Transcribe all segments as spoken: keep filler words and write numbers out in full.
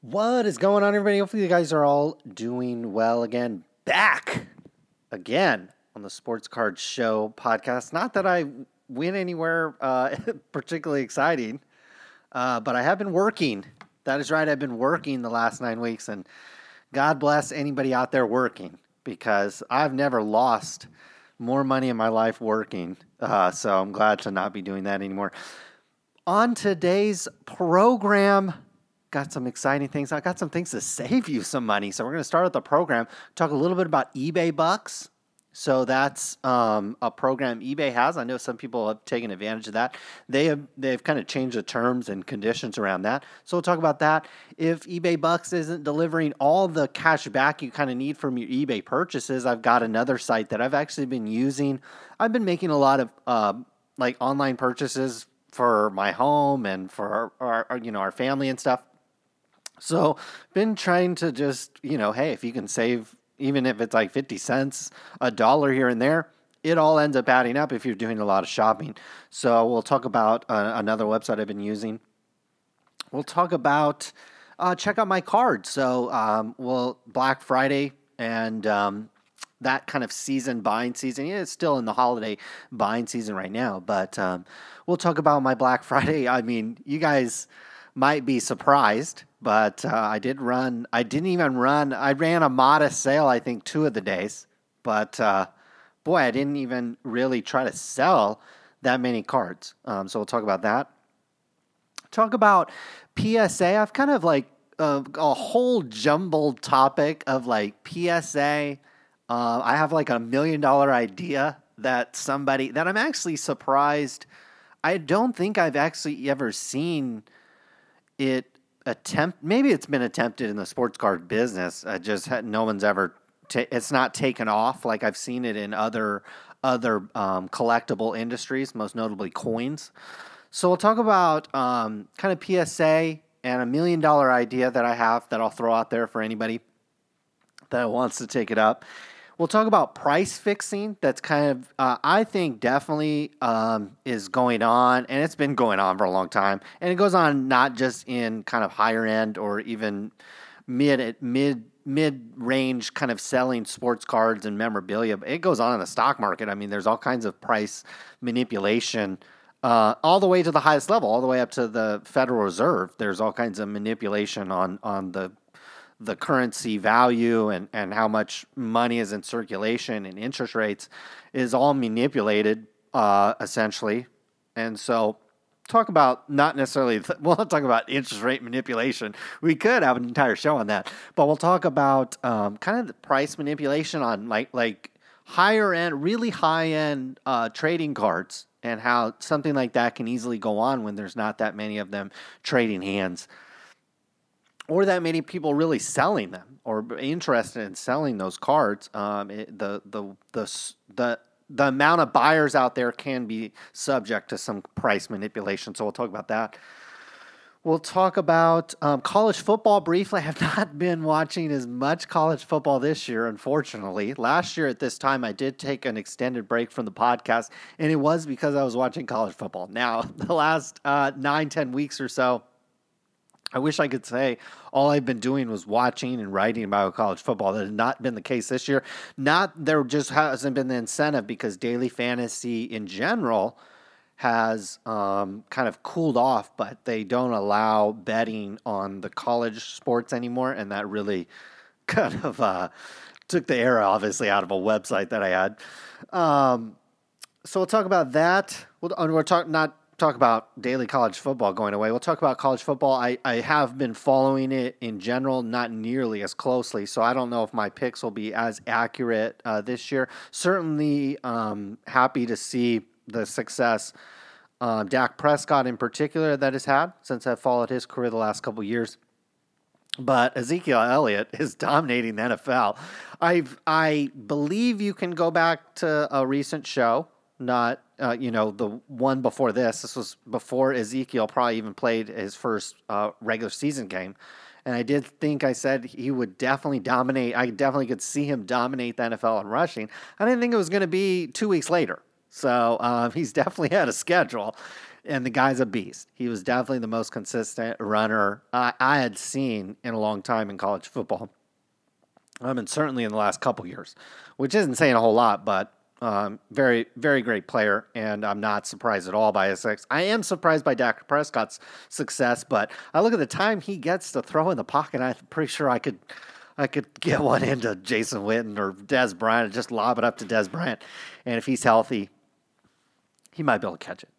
What is going on, everybody? Hopefully you guys are all doing well again. Back again on the Sports Card Show podcast. Not that I win anywhere uh, particularly exciting, uh, but I have been working. That is right. I've been working the last nine weeks, and God bless anybody out there working, because I've never lost more money in my life working. Uh, so I'm glad to not be doing that anymore. On today's program, got some exciting things. I got some things to save you some money. So we're going to start with the program, talk a little bit about eBay Bucks. So that's um, a program eBay has. I know some people have taken advantage of that. They have, they've kind of changed the terms and conditions around that. So we'll talk about that. If eBay Bucks isn't delivering all the cash back you kind of need from your eBay purchases, I've got another site that I've actually been using. I've been making a lot of uh, like online purchases for my home and for our, our you know, our family and stuff. So been trying to just, you know, hey, if you can save, even if it's like fifty cents, a dollar here and there, it all ends up adding up if you're doing a lot of shopping. So we'll talk about uh, another website I've been using. We'll talk about, uh, check out my cards. So um, we'll Black Friday and um, that kind of season, buying season. Yeah, it's still in the holiday buying season right now, but um, we'll talk about my Black Friday. I mean, you guys might be surprised, but uh, I did run, I didn't even run, I ran a modest sale, I think, two of the days, but uh, boy, I didn't even really try to sell that many cards, um, so we'll talk about that. Talk about P S A. I've kind of like a, a whole jumbled topic of like P S A, uh, I have like a million dollar idea that somebody, that I'm actually surprised, I don't think I've actually ever seen it attempt, maybe it's been attempted in the sports card business. I just had, no one's ever, ta- it's not taken off. Like I've seen it in other, other, um, collectible industries, most notably coins. So we'll talk about, um, kind of P S A and a million dollar idea that I have that I'll throw out there for anybody that wants to take it up. We'll talk about price fixing. That's kind of, uh, I think definitely um, is going on, and it's been going on for a long time. And it goes on not just in kind of higher end or even mid mid mid range kind of selling sports cards and memorabilia. It goes on in the stock market. I mean, there's all kinds of price manipulation, uh, all the way to the highest level, all the way up to the Federal Reserve. There's all kinds of manipulation on on the. the currency value and, and how much money is in circulation, and interest rates is all manipulated, uh, essentially. And so talk about not necessarily, th- we'll not talk about interest rate manipulation. We could have an entire show on that, but we'll talk about um, kind of the price manipulation on like, like higher end, really high end uh, trading cards, and how something like that can easily go on when there's not that many of them trading hands, or that many people really selling them or interested in selling those cards. Um, it, the, the the the the amount of buyers out there can be subject to some price manipulation. So we'll talk about that. We'll talk about um, college football briefly. I have not been watching as much college football this year, unfortunately. Last year at this time, I did take an extended break from the podcast, and it was because I was watching college football. Now, the last uh, nine, ten weeks or so, I wish I could say all I've been doing was watching and writing about college football. That has not been the case this year. Not there just hasn't been the incentive, because daily fantasy in general has um, kind of cooled off, but they don't allow betting on the college sports anymore, and that really kind of uh, took the air, obviously, out of a website that I had. Um, so we'll talk about that. We'll, and we're talking not. Talk about daily college football going away. We'll talk about college football. I, I have been following it in general, not nearly as closely, so I don't know if my picks will be as accurate uh, this year. Certainly um, happy to see the success uh, Dak Prescott in particular that has had, since I've followed his career the last couple of years. But Ezekiel Elliott is dominating the N F L. I've, I believe you can go back to a recent show, not Uh, you know, the one before this, this was before Ezekiel probably even played his first uh, regular season game. And I did think I said he would definitely dominate. I definitely could see him dominate the N F L in rushing. I didn't think it was going to be two weeks later. So um, he's definitely had a schedule. and the guy's a beast. He was definitely the most consistent runner I, I had seen in a long time in college football. Um, and certainly in the last couple years, which isn't saying a whole lot, but um, very, very great player. And I'm not surprised at all by his success. I am surprised by Dak Prescott's success, but I look at the time he gets to throw in the pocket. I'm pretty sure I could, I could get one into Jason Witten or Dez Bryant and just lob it up to Dez Bryant. And if he's healthy, he might be able to catch it.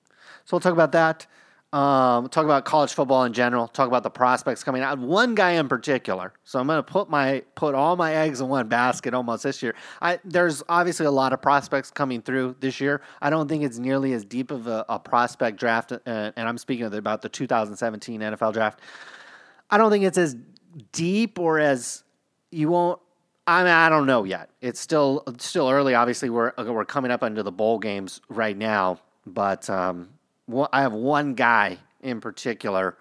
So we'll talk about that. Um, we'll talk about college football in general. Talk about the prospects coming out. One guy in particular. So I'm going to put my put all my eggs in one basket almost this year. I, there's obviously a lot of prospects coming through this year. I don't think it's nearly as deep of a, a prospect draft, uh, and I'm speaking about the two thousand seventeen N F L draft. I don't think it's as deep or as you won't. I mean, I don't know yet. It's still it's still early. Obviously, we're we're coming up under the bowl games right now, but. Um, I have one guy in particular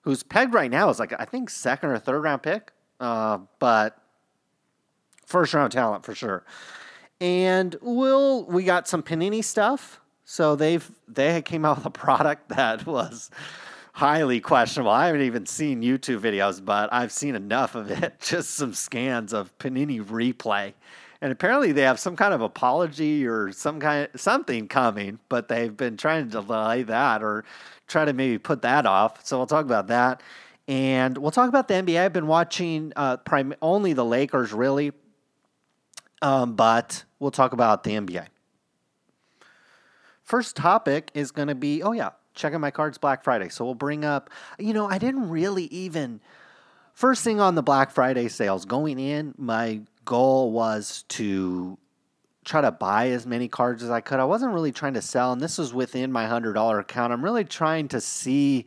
who's pegged right now as like, I think, second or third round pick, uh, but first round talent for sure. And we'll, we got some Panini stuff. So they've, they came out with a product that was highly questionable. I haven't even seen YouTube videos, but I've seen enough of it. Just some scans of Panini Replay. And apparently they have some kind of apology or some kind of something coming, but they've been trying to delay that or try to maybe put that off. So we'll talk about that. And we'll talk about the N B A. I've been watching uh, prim- only the Lakers, really, um, but we'll talk about the N B A. First topic is going to be, oh, yeah, checking my cards Black Friday. So we'll bring up, you know, I didn't really even, first thing on the Black Friday sales, going in, my goal was to try to buy as many cards as I could. I wasn't really trying to sell, and this is within my one hundred dollars account. I'm really trying to see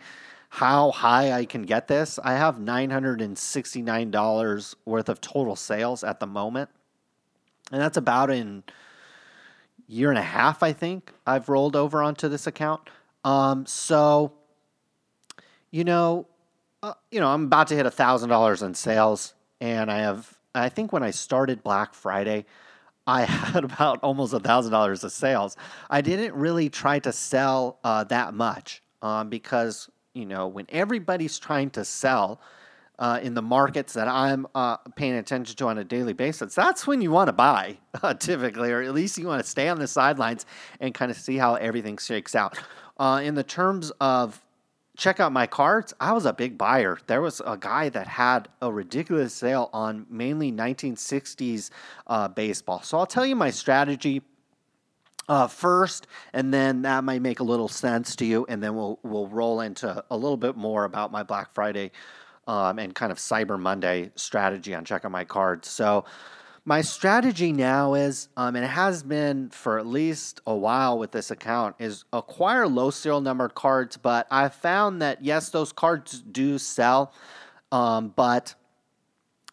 how high I can get this. I have nine hundred sixty-nine dollars worth of total sales at the moment, and that's about in a year and a half, I think, I've rolled over onto this account. Um, so, you know, uh, you know, I'm about to hit one thousand dollars in sales, and I have I think when I started Black Friday, I had about almost one thousand dollars of sales. I didn't really try to sell uh, that much um, because, you know, when everybody's trying to sell uh, in the markets that I'm uh, paying attention to on a daily basis, that's when you want to buy uh, typically, or at least you want to stay on the sidelines and kind of see how everything shakes out. Uh, in the terms of check out my cards, I was a big buyer. There was a guy that had a ridiculous sale on mainly nineteen sixties uh, baseball. So I'll tell you my strategy uh, first, and then that might make a little sense to you, and then we'll we'll roll into a little bit more about my Black Friday um, and kind of Cyber Monday strategy on checking my cards. So my strategy now is, um, and it has been for at least a while with this account, is acquire low serial numbered cards. But I found that, yes, those cards do sell, um, but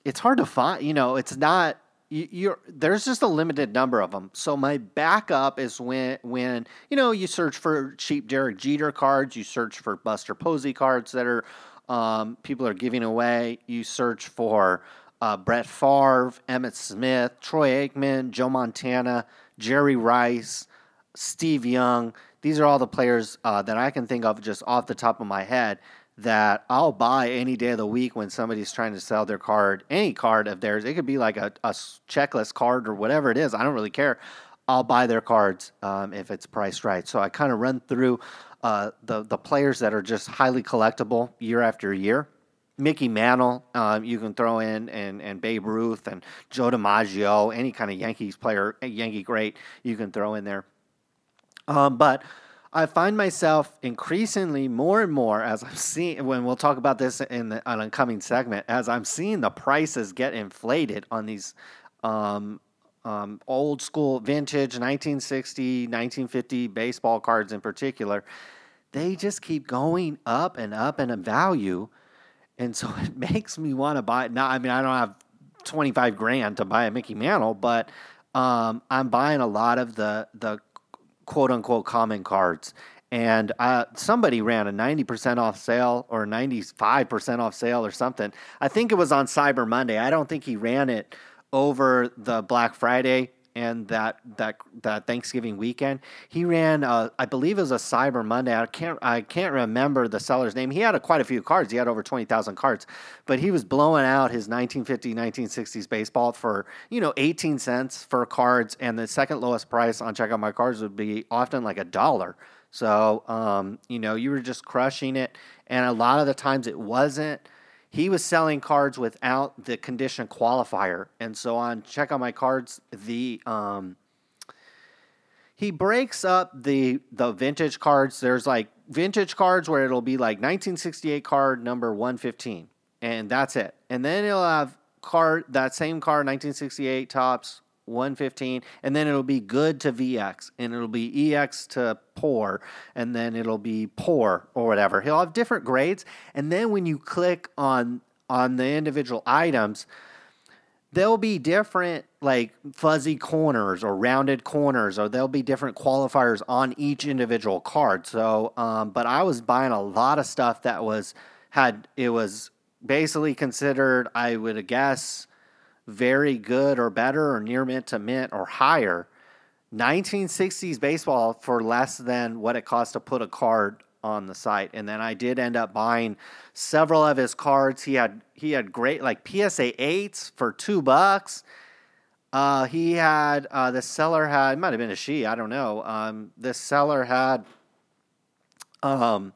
it's hard to find. You know, it's not you, – you're there's just a limited number of them. So my backup is when, when, you know, you search for cheap Derek Jeter cards. You search for Buster Posey cards that are um, people are giving away. You search for – Uh, Brett Favre, Emmitt Smith, Troy Aikman, Joe Montana, Jerry Rice, Steve Young. These are all the players uh, that I can think of just off the top of my head that I'll buy any day of the week when somebody's trying to sell their card, any card of theirs. It could be like a, a checklist card or whatever it is. I don't really care. I'll buy their cards um, if it's priced right. So I kind of run through uh, the, the players that are just highly collectible year after year. Mickey Mantle, um, you can throw in, and, and Babe Ruth and Joe DiMaggio, any kind of Yankees player, Yankee great, you can throw in there. Um, but I find myself increasingly more and more as I'm seeing, when we'll talk about this in the an upcoming segment, as I'm seeing the prices get inflated on these um, um, old school vintage nineteen sixty, nineteen fifty baseball cards in particular. They just keep going up and up in value. And so it makes me want to buy it. Now, I mean, I don't have twenty-five grand to buy a Mickey Mantle, but um, I'm buying a lot of the the quote unquote common cards. And uh, somebody ran a ninety percent off sale or ninety-five percent off sale or something. I think it was on Cyber Monday. I don't think he ran it over the Black Friday and that that that Thanksgiving weekend, he ran, uh, I believe it was a Cyber Monday. I can't I can't remember the seller's name. He had a, quite a few cards. He had over twenty thousand cards, but he was blowing out his nineteen fifties, nineteen sixties baseball for, you know, eighteen cents for cards, and the second lowest price on Check Out My Cards would be often like a dollar. So, um, you know, you were just crushing it, and a lot of the times it wasn't. He was selling cards without the condition qualifier. And so on Check Out My Cards, the um, he breaks up the the vintage cards. There's like vintage cards where it'll be like nineteen sixty-eight card number one fifteen, and that's it. And then it'll have card that same card, nineteen sixty-eight Topps one fifteen, and then it'll be good to V X, and it'll be E X to poor, and then it'll be poor or whatever. He'll have different grades, and then when you click on on the individual items, there'll be different like fuzzy corners or rounded corners, or there'll be different qualifiers on each individual card. So, um, but I was buying a lot of stuff that was had it was basically considered, I would guess, very good or better or near mint to mint or higher. nineteen sixties baseball for less than what it cost to put a card on the site. And then I did end up buying several of his cards. He had he had great like P S A eights for two bucks. Uh, he had uh, the seller had it might have been a she, I don't know. Um, the seller had um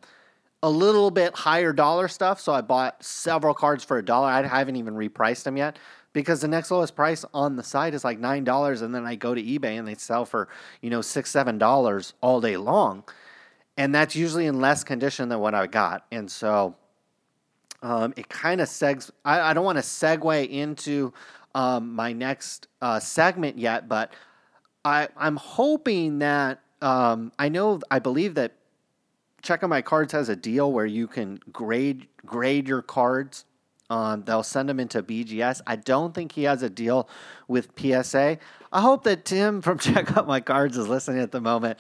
a little bit higher dollar stuff, so I bought several cards for a dollar. I haven't even repriced them yet, because the next lowest price on the site is like nine dollars, and then I go to eBay and they sell for, you know, six dollars, seven dollars all day long. And that's usually in less condition than what I got. And so um, it kind of segs. I, I don't want to segue into um, my next uh, segment yet, but I, I'm hoping that um, I know, I believe that Check Out My Cards has a deal where you can grade grade your cards. Um, they'll send them into B G S. I don't think he has a deal with P S A. I hope that Tim from Check Out My Cards is listening at the moment,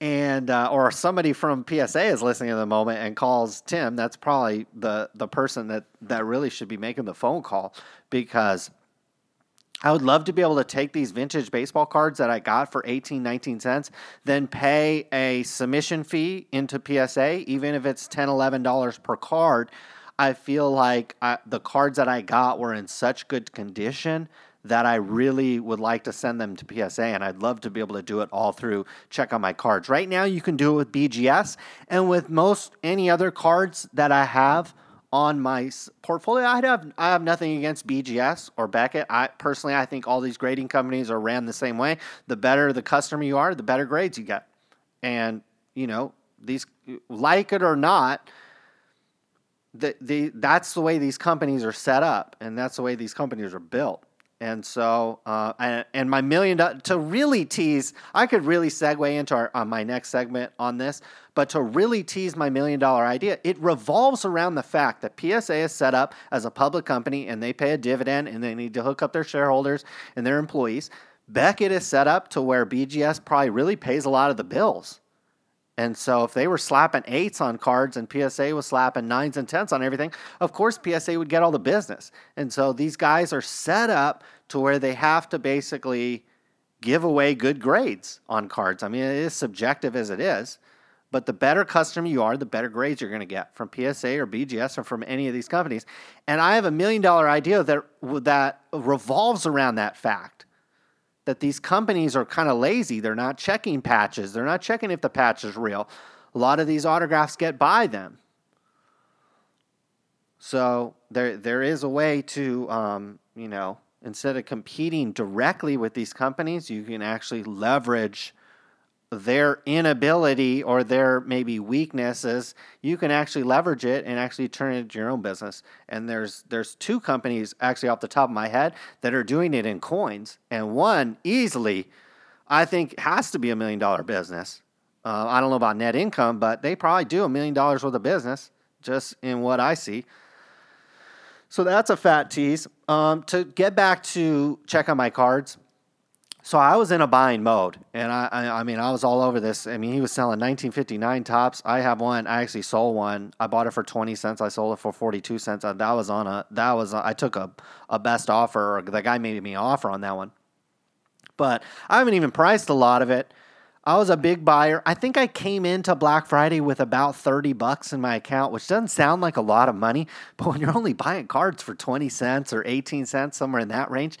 and uh, or somebody from P S A is listening at the moment and calls Tim. That's probably the the person that, that really should be making the phone call, because I would love to be able to take these vintage baseball cards that I got for eighteen, nineteen cents, then pay a submission fee into P S A, even if it's ten dollars, eleven dollars per card. I feel like I, the cards that I got were in such good condition that I really would like to send them to P S A, and I'd love to be able to do it all through Check Out My Cards. Right now, you can do it with B G S, and with most any other cards that I have on my portfolio. I have I have nothing against B G S or Beckett. I personally, I think all these grading companies are ran the same way. The better the customer you are, the better grades you get. And, you know, these, like it or not, The, the that's the way these companies are set up, and that's the way these companies are built. And so, uh, I, and my million do- to really tease, I could really segue into our, uh, my next segment on this, but to really tease my million dollar idea, it revolves around the fact that P S A is set up as a public company, and they pay a dividend, and they need to hook up their shareholders and their employees. Beckett is set up to where B G S probably really pays a lot of the bills. And so if they were slapping eights on cards and P S A was slapping nines and tens on everything, of course P S A would get all the business. And so these guys are set up to where they have to basically give away good grades on cards. I mean, it is subjective as it is, but the better customer you are, the better grades you're going to get from P S A or B G S or from any of these companies. And I have a million dollar idea that that revolves around that fact. That these companies are kind of lazy. They're not checking patches. They're not checking if the patch is real. A lot of these autographs get by them. So there, there is a way to, um, you know, instead of competing directly with these companies, you can actually leverage their inability or their maybe weaknesses. You can actually leverage it and actually turn it into your own business. And there's there's two companies actually off the top of my head that are doing it in coins, and one easily, I think, has to be a million dollar business. Uh, I don't know about net income, but they probably do a million dollars worth of business just in what I see. So that's a fat tease. Um, to get back to Check on my Cards. So I was in a buying mode, and I, I I mean, I was all over this. I mean, he was selling nineteen fifty-nine Tops. I have one. I actually sold one. I bought it for twenty cents. I sold it for forty-two cents. That was on a, that was, a, I took a, a best offer, or the guy made me an offer on that one. but I haven't even priced a lot of it. I was a big buyer. I think I came into Black Friday with about thirty bucks in my account, which doesn't sound like a lot of money, but when you're only buying cards for twenty cents or eighteen cents, somewhere in that range,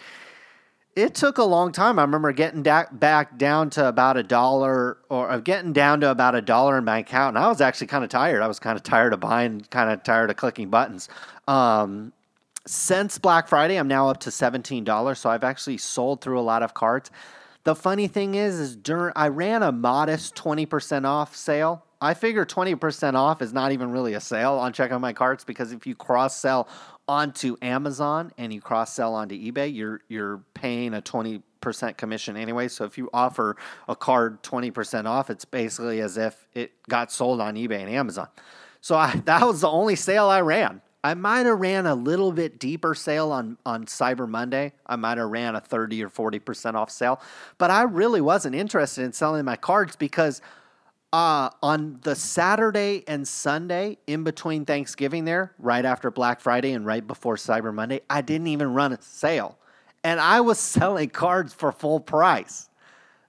it took a long time. I remember getting da- back down to about a dollar or getting down to about a dollar in my account. And I was actually kind of tired. I was kind of tired of buying, kind of tired of clicking buttons. Um, since Black Friday, I'm now up to seventeen dollars. So I've actually sold through a lot of cards. The funny thing is, is during, I ran a modest twenty percent off sale. I figure twenty percent off is not even really a sale on checking my cards, because if you cross-sell onto Amazon and you cross-sell onto eBay, you're you're paying a twenty percent commission anyway. So if you offer a card twenty percent off, it's basically as if it got sold on eBay and Amazon. So I, that was the only sale I ran. I might have ran a little bit deeper sale on, on Cyber Monday. I might have ran a thirty or forty percent off sale. But I really wasn't interested in selling my cards because uh, on the Saturday and Sunday in between Thanksgiving there, right after Black Friday and right before Cyber Monday, I didn't even run a sale. And I was selling cards for full price.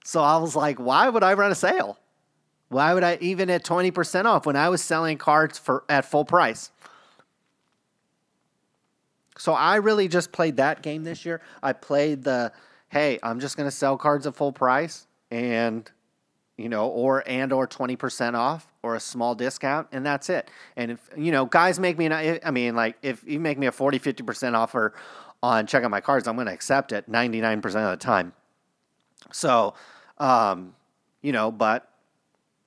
So I was like, why would I run a sale? Why would I, even at twenty percent off, when I was selling cards for at full price? So I really just played that game this year. I played the, hey, I'm just going to sell cards at full price and, you know, or and or twenty percent off or a small discount, and that's it. And, if you know, guys make me, an, I mean, like, if you make me a forty, fifty percent offer on checking my cards, I'm going to accept it ninety-nine percent of the time. So, um, you know, but.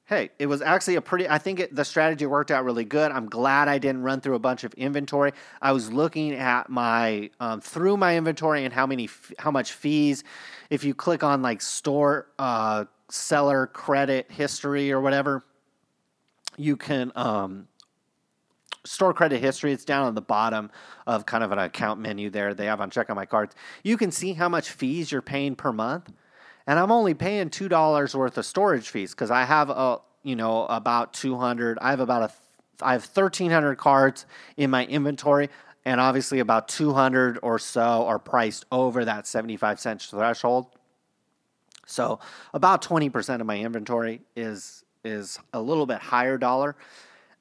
Hey, it was actually a pretty, I think it, the strategy worked out really good. I'm glad I didn't run through a bunch of inventory. I was looking at my, um, through my inventory and how many, how much fees. If you click on like store, uh, seller credit history or whatever, you can, um, store credit history. It's down on the bottom of kind of an account menu there. They have on Check On My Cards. You can see how much fees you're paying per month. And I'm only paying two dollars worth of storage fees because I have, a, you know, about two hundred. I have about a, I have thirteen hundred cards in my inventory, and obviously about two hundred or so are priced over that seventy-five cent threshold. So about twenty percent of my inventory is is a little bit higher dollar,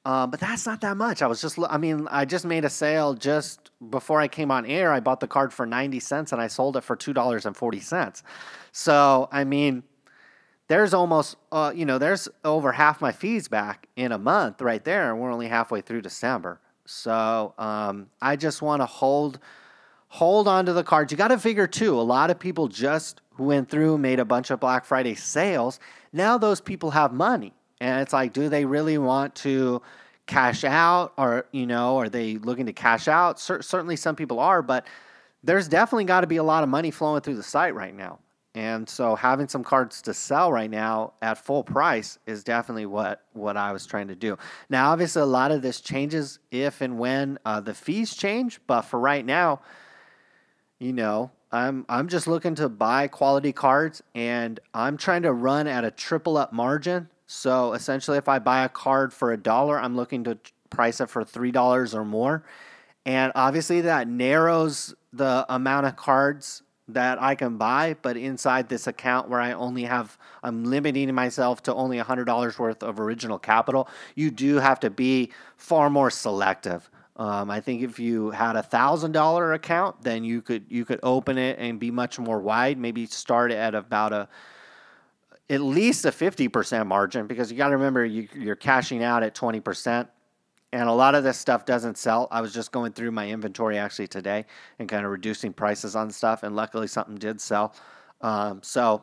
um, but that's not that much. I was just, I mean, I just made a sale just before I came on air. I bought the card for ninety cents and I sold it for two dollars and forty cents. So, I mean, there's almost, uh, you know, there's over half my fees back in a month right there, and we're only halfway through December. So, um, I just want to hold, hold on to the cards. You got to figure, too, a lot of people just went through, made a bunch of Black Friday sales. Now those people have money, and it's like, do they really want to cash out, or, you know, are they looking to cash out? C- certainly some people are, but there's definitely got to be a lot of money flowing through the site right now. And so having some cards to sell right now at full price is definitely what, what I was trying to do. Now, obviously, a lot of this changes if and when uh, the fees change. But for right now, you know, I'm I'm just looking to buy quality cards, and I'm trying to run at a triple up margin. So essentially, if I buy a card for a dollar, I'm looking to price it for three dollars or more. And obviously, that narrows the amount of cards that I can buy, but inside this account where I only have, I'm limiting myself to only one hundred dollars worth of original capital, you do have to be far more selective. Um, I think if you had a one thousand dollars account, then you could you could open it and be much more wide, maybe start at about a, at least a fifty percent margin, because you got to remember you, you're cashing out at twenty percent. And a lot of this stuff doesn't sell. I was just going through my inventory actually today and kind of reducing prices on stuff. And luckily something did sell. Um, so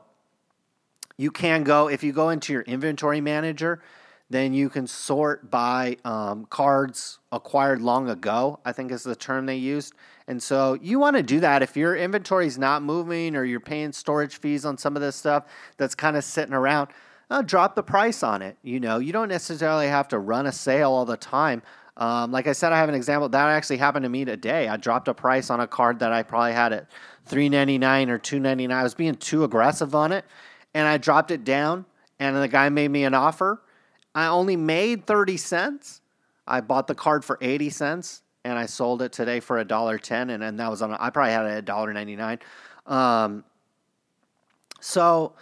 you can go, if you go into your inventory manager, then you can sort by um, cards acquired long ago, I think is the term they used. And so you want to do that. If your inventory is not moving or you're paying storage fees on some of this stuff that's kind of sitting around, Uh, drop the price on it. You know, you don't necessarily have to run a sale all the time. Um, like I said, I have an example that actually happened to me today. I dropped a price on a card that I probably had at three ninety-nine or two ninety-nine. I was being too aggressive on it, and I dropped it down. And the guy made me an offer. I only made thirty cents. I bought the card for eighty cents, and I sold it today for a dollar ten. And and that was on. A, I probably had it at a dollar ninety-nine. Um, So,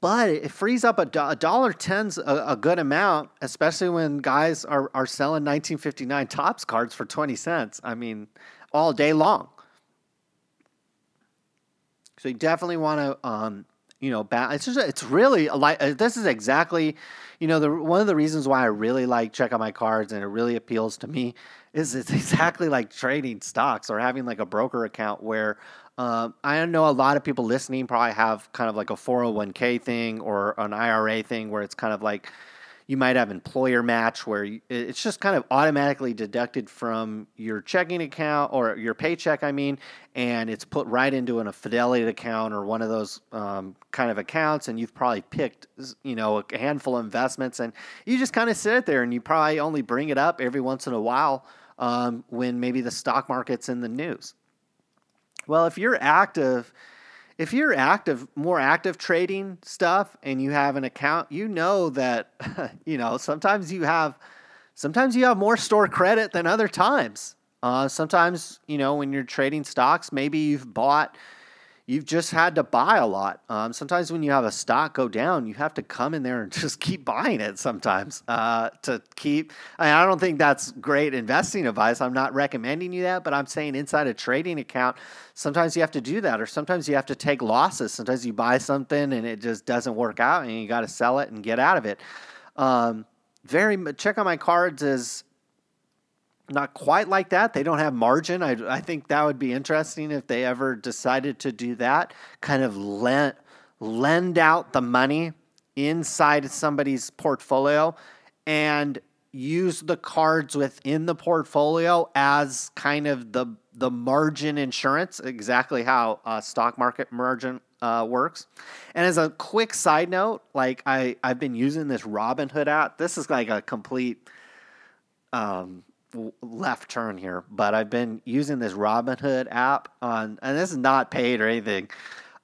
but it frees up a, do- a dollar ten's a, a good amount, especially when guys are, are selling nineteen fifty-nine Topps cards for twenty cents. I mean, all day long. So you definitely want to, um, you know, ba- it's just, it's really like, this is exactly, you know, the, one of the reasons why I really like Check Out My Cards and it really appeals to me is it's exactly like trading stocks or having like a broker account where, Um, I know a lot of people listening probably have kind of like a four oh one k thing or an I R A thing where it's kind of like you might have employer match where you, it's just kind of automatically deducted from your checking account or your paycheck, I mean, and it's put right into an, a Fidelity account or one of those um, kind of accounts, and you've probably picked, you know, a handful of investments, and you just kind of sit there and you probably only bring it up every once in a while um, when maybe the stock market's in the news. Well, if you're active, if you're active, more active trading stuff and you have an account, you know that, you know, sometimes you have, sometimes you have more store credit than other times. Uh, sometimes, you know, when you're trading stocks, maybe you've bought, you've just had to buy a lot. Um, sometimes when you have a stock go down, you have to come in there and just keep buying it sometimes uh, to keep. I mean, I don't think that's great investing advice. I'm not recommending you that, but I'm saying inside a trading account, sometimes you have to do that, or sometimes you have to take losses. Sometimes you buy something and it just doesn't work out, and you got to sell it and get out of it. Um, very Check on My Cards is not quite like that. They don't have margin. I, I think that would be interesting if they ever decided to do that, kind of lend, lend out the money inside somebody's portfolio and use the cards within the portfolio as kind of the, the margin insurance, exactly how uh, stock market margin uh, works. And as a quick side note, like I, I've been using this Robinhood app. This is like a complete... Um, left turn here, but I've been using this Robinhood app on, and this is not paid or anything,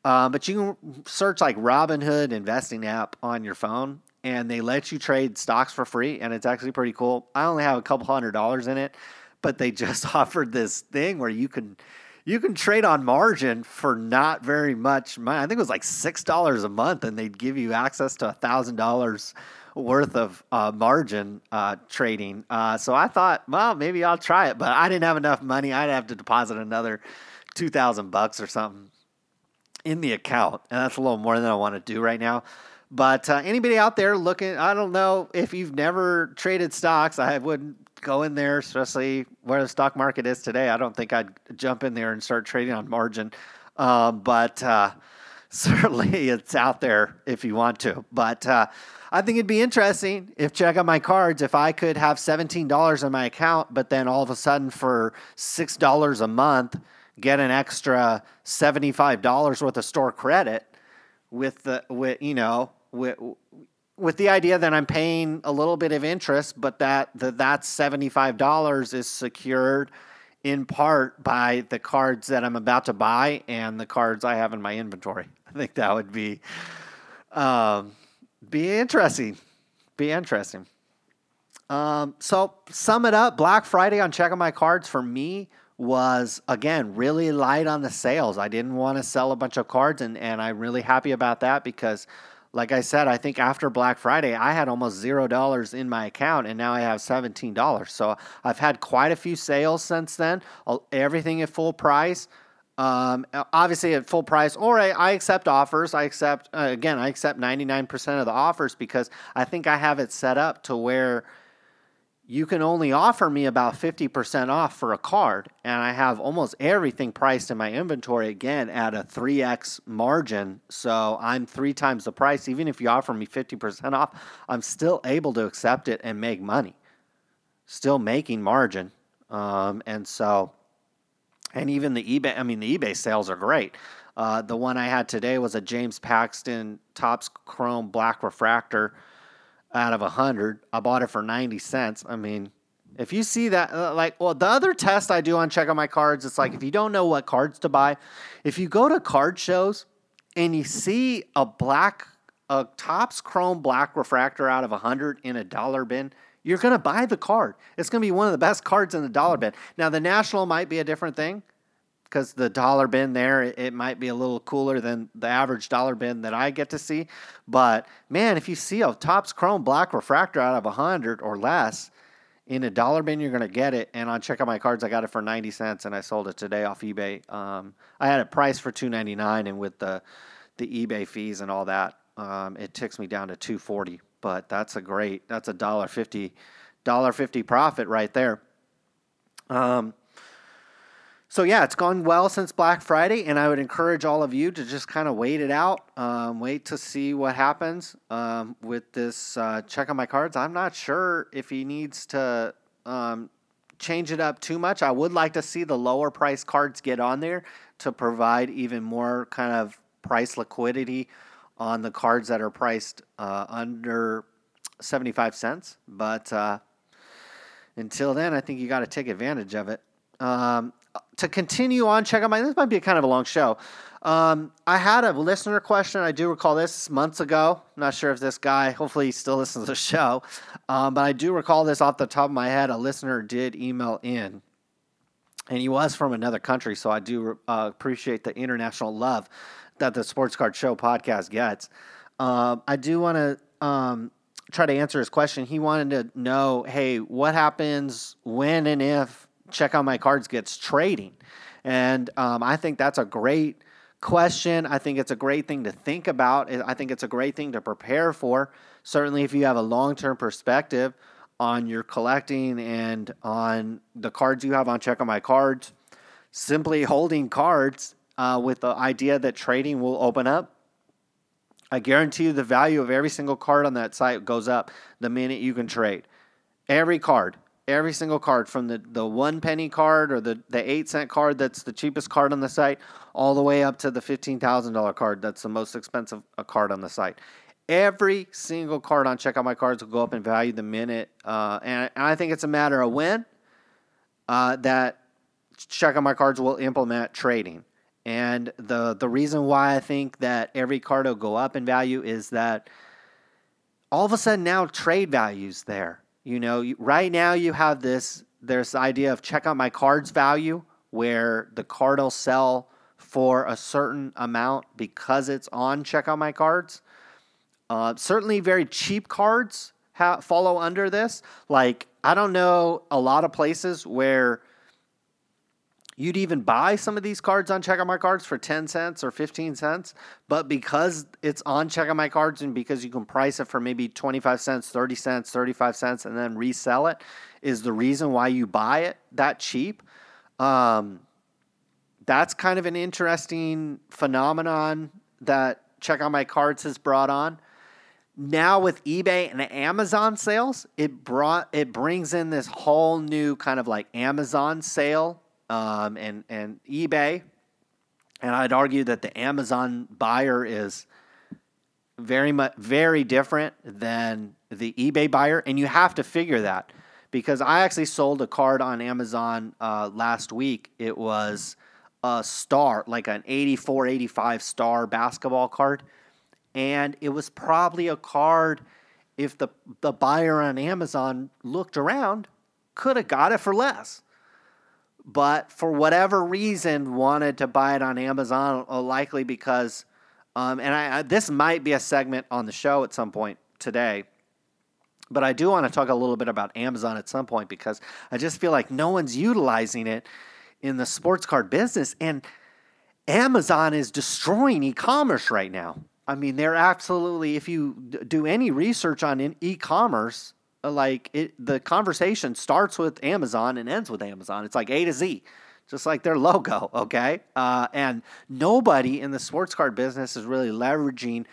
uh, but you can search like Robinhood investing app on your phone, and they let you trade stocks for free, and it's actually pretty cool. I only have a couple hundred dollars in it, but they just offered this thing where you can you can trade on margin for not very much money. I think it was like six dollars a month, and they'd give you access to a thousand dollars worth of uh, margin uh, trading. Uh, so I thought, well, maybe I'll try it, but I didn't have enough money. I'd have to deposit another two thousand bucks or something in the account. And that's a little more than I want to do right now. But uh, anybody out there looking, I don't know if you've never traded stocks, I wouldn't go in there, especially where the stock market is today. I don't think I'd jump in there and start trading on margin. Uh, but uh, certainly it's out there if you want to. But uh, I think it'd be interesting if Check Out My Cards, if I could have seventeen dollars in my account, but then all of a sudden for six dollars a month, get an extra seventy-five dollars worth of store credit with the, with, you know, with, with the idea that I'm paying a little bit of interest, but that, that that seventy-five dollars is secured in part by the cards that I'm about to buy and the cards I have in my inventory. I think that would be... Um, Be interesting. Be interesting. Um, so, sum it up. Black Friday on Check Out My Cards for me was, again, really light on the sales. I didn't want to sell a bunch of cards, and, and I'm really happy about that because, like I said, I think after Black Friday, I had almost zero dollars in my account, and now I have seventeen dollars. So, I've had quite a few sales since then, everything at full price. Um, obviously at full price, or I, I accept offers. I accept, uh, again, I accept ninety-nine percent of the offers because I think I have it set up to where you can only offer me about fifty percent off for a card. And I have almost everything priced in my inventory, again, at a three X margin. So I'm three times the price. Even if you offer me fifty percent off, I'm still able to accept it and make money, still making margin. Um, and so... And even the eBay, I mean, the eBay sales are great. Uh, the one I had today was a James Paxton Topps Chrome Black Refractor out of one hundred. I bought it for ninety cents. I mean, if you see that, uh, like, well, the other test I do on Check Out My Cards, it's like if you don't know what cards to buy, if you go to card shows and you see a black, a Topps Chrome Black Refractor out of one hundred in a dollar bin, you're going to buy the card. It's going to be one of the best cards in the dollar bin. Now, the National might be a different thing because the dollar bin there, it might be a little cooler than the average dollar bin that I get to see. But, man, if you see a Topps Chrome Black Refractor out of one hundred or less in a dollar bin, you're going to get it. And on Check Out My Cards, I got it for ninety cents, and I sold it today off eBay. Um, I had it priced for two ninety-nine, and with the the eBay fees and all that, um, it ticks me down to two forty. But that's a great, that's a one fifty, one fifty profit right there. Um, so yeah, it's gone well since Black Friday, and I would encourage all of you to just kind of wait it out, um, wait to see what happens um, with this uh, Check On My Cards. I'm not sure if he needs to um, change it up too much. I would like to see the lower price cards get on there to provide even more kind of price liquidity on the cards that are priced uh, under seventy-five cents, but uh, until then, I think you got to take advantage of it. Um, to continue on, check out my, this might be kind of a long show. Um, I had a listener question. I do recall this months ago. I'm not sure if this guy, hopefully he still listens to the show. Um, but I do recall this off the top of my head. A listener did email in, and he was from another country. So I do uh, appreciate the international love that the Sports Card Show podcast gets. Um, I do want to, um, try to answer his question. He wanted to know, hey, what happens when and if Check Out My Cards gets trading? And um, I think that's a great question. I think it's a great thing to think about. I think it's a great thing to prepare for. Certainly if you have a long-term perspective on your collecting and on the cards you have on Check Out My Cards, simply holding cards uh, with the idea that trading will open up, I guarantee you the value of every single card on that site goes up the minute you can trade. Every card, every single card, from the, the one penny card or the, the eight cent card that's the cheapest card on the site, all the way up to the fifteen thousand dollars card that's the most expensive card on the site. Every single card on Check Out My Cards will go up in value the minute. Uh, and, and I think it's a matter of when uh, that Check Out My Cards will implement trading. And the, the reason why I think that every card will go up in value is that all of a sudden now trade value's there. You know, you, right now you have this, there's the idea of Check Out My Cards value, where the card will sell for a certain amount because it's on Check Out My Cards. Uh, certainly very cheap cards ha- follow under this. Like, I don't know a lot of places where you'd even buy some of these cards on Check Out My Cards for ten cents or fifteen cents. But because it's on Check Out My Cards, and because you can price it for maybe twenty-five cents, thirty cents, thirty-five cents, and then resell it, is the reason why you buy it that cheap. Um, that's kind of an interesting phenomenon that Check Out My Cards has brought on. Now with eBay and Amazon sales, it brought it brings in this whole new kind of like Amazon sale. Um, and, and eBay, and I'd argue that the Amazon buyer is very much, very different than the eBay buyer, and you have to figure that, because I actually sold a card on Amazon uh, last week. It was a star, like an eighty-four, eighty-five star basketball card, and it was probably a card, if the, the buyer on Amazon looked around, could have got it for less. But for whatever reason, wanted to buy it on Amazon, likely because, um, and I, I, this might be a segment on the show at some point today, but I do want to talk a little bit about Amazon at some point, because I just feel like no one's utilizing it in the sports card business, and Amazon is destroying e-commerce right now. I mean, they're absolutely, if you do any research on in e-commerce, like it, the conversation starts with Amazon and ends with Amazon. It's like A to Z, just like their logo, okay? Uh, and nobody in the sports card business is really leveraging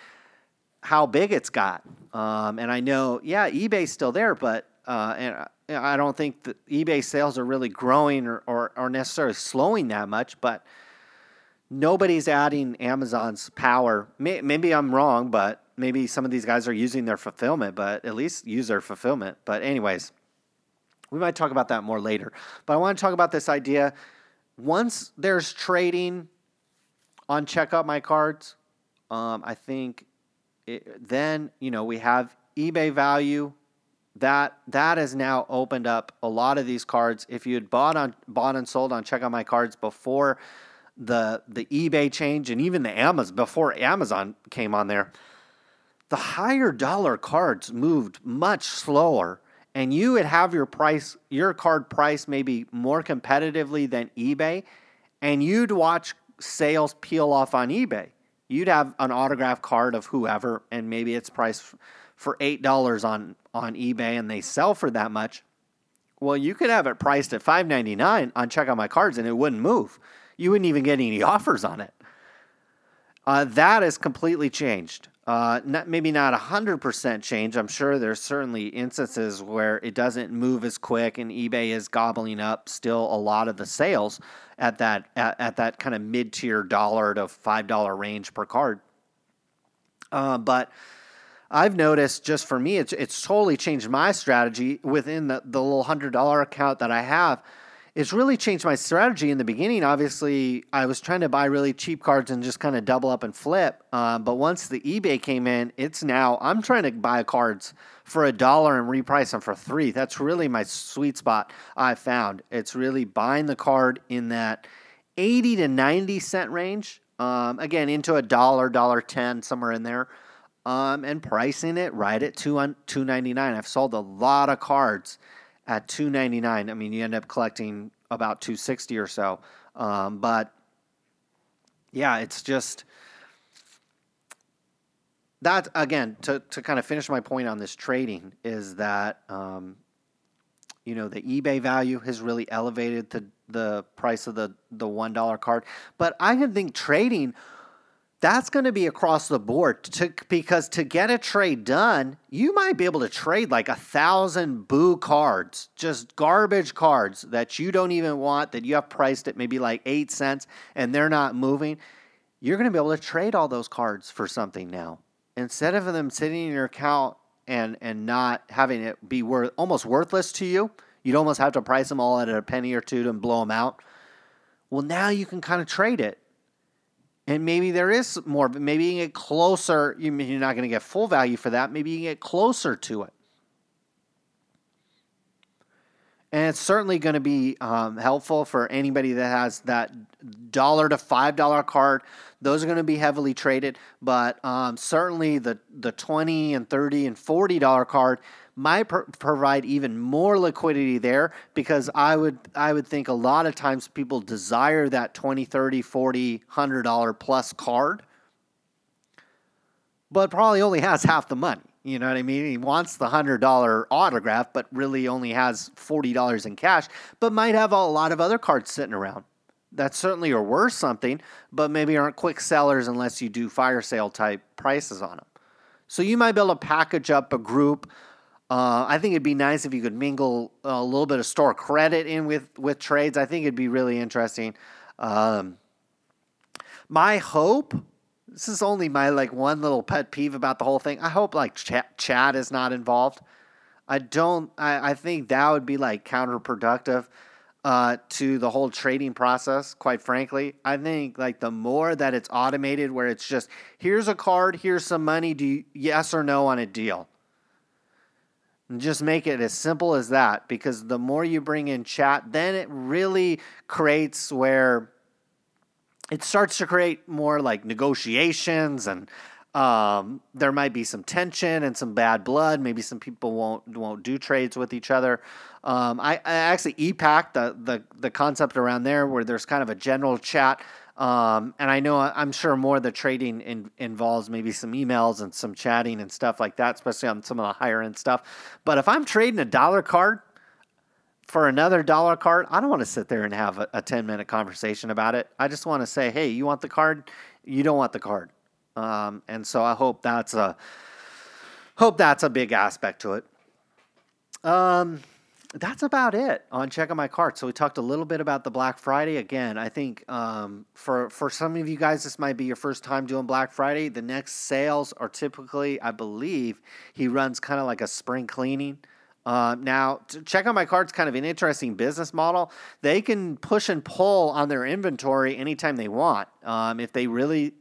how big it's got. Um, and I know, yeah, eBay's still there, but uh, and I don't think the eBay sales are really growing or, or, or necessarily slowing that much, but nobody's adding Amazon's power. May, maybe I'm wrong, but maybe some of these guys are using their fulfillment, but at least use their fulfillment. But anyways, we might talk about that more later. But I want to talk about this idea. Once there's trading on Check Out My Cards, um, I think it, then, you know, we have eBay value that that has now opened up a lot of these cards. If you had bought on bought and sold on Check Out My Cards before the the eBay change, and even the Amazon, before Amazon came on there, the higher dollar cards moved much slower, and you would have your price, your card price, maybe more competitively than eBay, and you'd watch sales peel off on eBay. You'd have an autographed card of whoever, and maybe it's priced for eight dollars on, on eBay, and they sell for that much. Well, you could have it priced at five ninety-nine on Check Out My Cards, and it wouldn't move. You wouldn't even get any offers on it. Uh, that has completely changed. Uh, not, maybe not one hundred percent change. I'm sure there's certainly instances where it doesn't move as quick, and eBay is gobbling up still a lot of the sales at that at, at that kind of mid-tier dollar to five dollar range per card. Uh, but I've noticed, just for me, it's it's totally changed my strategy within the, the little one hundred dollar account that I have. It's really changed my strategy. In the beginning, obviously, I was trying to buy really cheap cards and just kind of double up and flip. Um, but once the eBay came in, it's now I'm trying to buy cards for a dollar and reprice them for three. That's really my sweet spot I've found. It's really buying the card in that eighty to ninety cent range. Um, again, into a dollar, dollar ten, somewhere in there. Um, and pricing it right at two ninety-nine. I've sold a lot of cards at two ninety-nine. I mean, you end up collecting about two sixty or so. Um, but yeah, it's just that, again, to, to kind of finish my point on this trading, is that, um, you know, the eBay value has really elevated the, the price of the, the one dollar card. But I can think trading, that's going to be across the board, to, because to get a trade done, you might be able to trade like a thousand boo cards, just garbage cards that you don't even want, that you have priced at maybe like eight cents and they're not moving. You're going to be able to trade all those cards for something now, instead of them sitting in your account and, and not having it be worth, almost worthless to you. You'd almost have to price them all at a penny or two to blow them out. Well, now you can kind of trade it. And maybe there is more, but maybe you can get closer. You're not going to get full value for that. Maybe you can get closer to it. And it's certainly going to be um, helpful for anybody that has that dollar to five dollar card. Those are going to be heavily traded, but um, certainly the, the twenty and thirty and forty dollar card might pr- provide even more liquidity there, because I would I would think a lot of times people desire that twenty, thirty, forty, one hundred dollar plus card, but probably only has half the money. You know what I mean? He wants the one hundred dollar autograph, but really only has forty dollars in cash, but might have a lot of other cards sitting around that certainly are worth something, but maybe aren't quick sellers unless you do fire sale type prices on them. So you might be able to package up a group. Uh, I think it'd be nice if you could mingle a little bit of store credit in with, with trades. I think it'd be really interesting. Um, my hope, this is only my like one little pet peeve about the whole thing, I hope like ch- chat is not involved. I don't, I, I think that would be like counterproductive uh, to the whole trading process, quite frankly. I think like the more that it's automated, where it's just, here's a card, here's some money, do you, yes or no on a deal. And just make it as simple as that, because the more you bring in chat, then it really creates where it starts to create more like negotiations, and um, there might be some tension and some bad blood. Maybe some people won't won't do trades with each other. Um, I, I actually E PAC the, the the concept around there, where there's kind of a general chat. Um, and I know, I'm sure more of the trading in, involves maybe some emails and some chatting and stuff like that, especially on some of the higher end stuff. But if I'm trading a dollar card for another dollar card, I don't want to sit there and have a, a ten minute conversation about it. I just want to say, hey, you want the card? You don't want the card. Um, and so I hope that's a, hope that's a big aspect to it. Um, That's about it on Check Out My Cards. So we talked a little bit about the Black Friday. Again, I think um, for, for some of you guys, this might be your first time doing Black Friday. The next sales are typically, I believe, he runs kind of like a spring cleaning. Uh, now, Check Out My Cards, kind of an interesting business model. They can push and pull on their inventory anytime they want. Um, if they really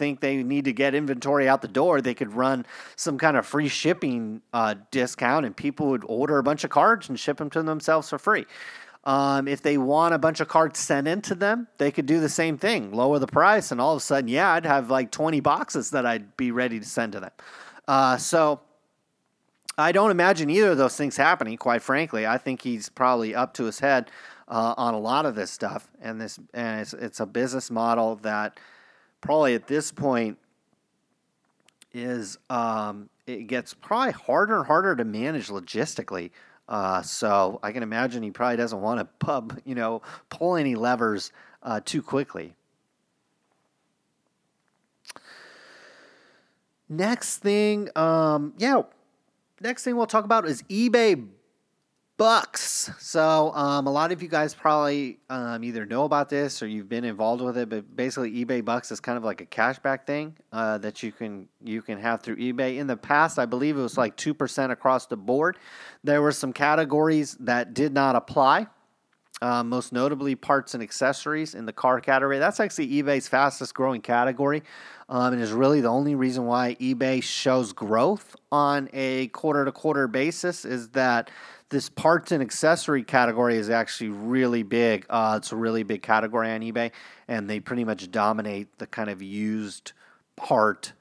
think they need to get inventory out the door, they could run some kind of free shipping uh, discount, and people would order a bunch of cards and ship them to themselves for free. Um, if they want a bunch of cards sent in to them, they could do the same thing, lower the price, and all of a sudden, yeah, I'd have like twenty boxes that I'd be ready to send to them. Uh, so I don't imagine either of those things happening, quite frankly. I think he's probably up to his head uh, on a lot of this stuff, and this and it's, it's a business model that probably at this point is um, it gets probably harder and harder to manage logistically. Uh, so I can imagine he probably doesn't want to pub, you know, pull any levers uh, too quickly. Next thing, um, yeah, next thing we'll talk about is eBay Bucks. So um, a lot of you guys probably um, either know about this or you've been involved with it, but basically eBay Bucks is kind of like a cashback thing uh, that you can you can have through eBay. In the past, I believe it was like two percent across the board. There were some categories that did not apply, uh, most notably parts and accessories in the car category. That's actually eBay's fastest growing category, um, and is really the only reason why eBay shows growth on a quarter-to-quarter basis is that this parts and accessory category is actually really big. Uh, it's a really big category on eBay, and they pretty much dominate the kind of used part.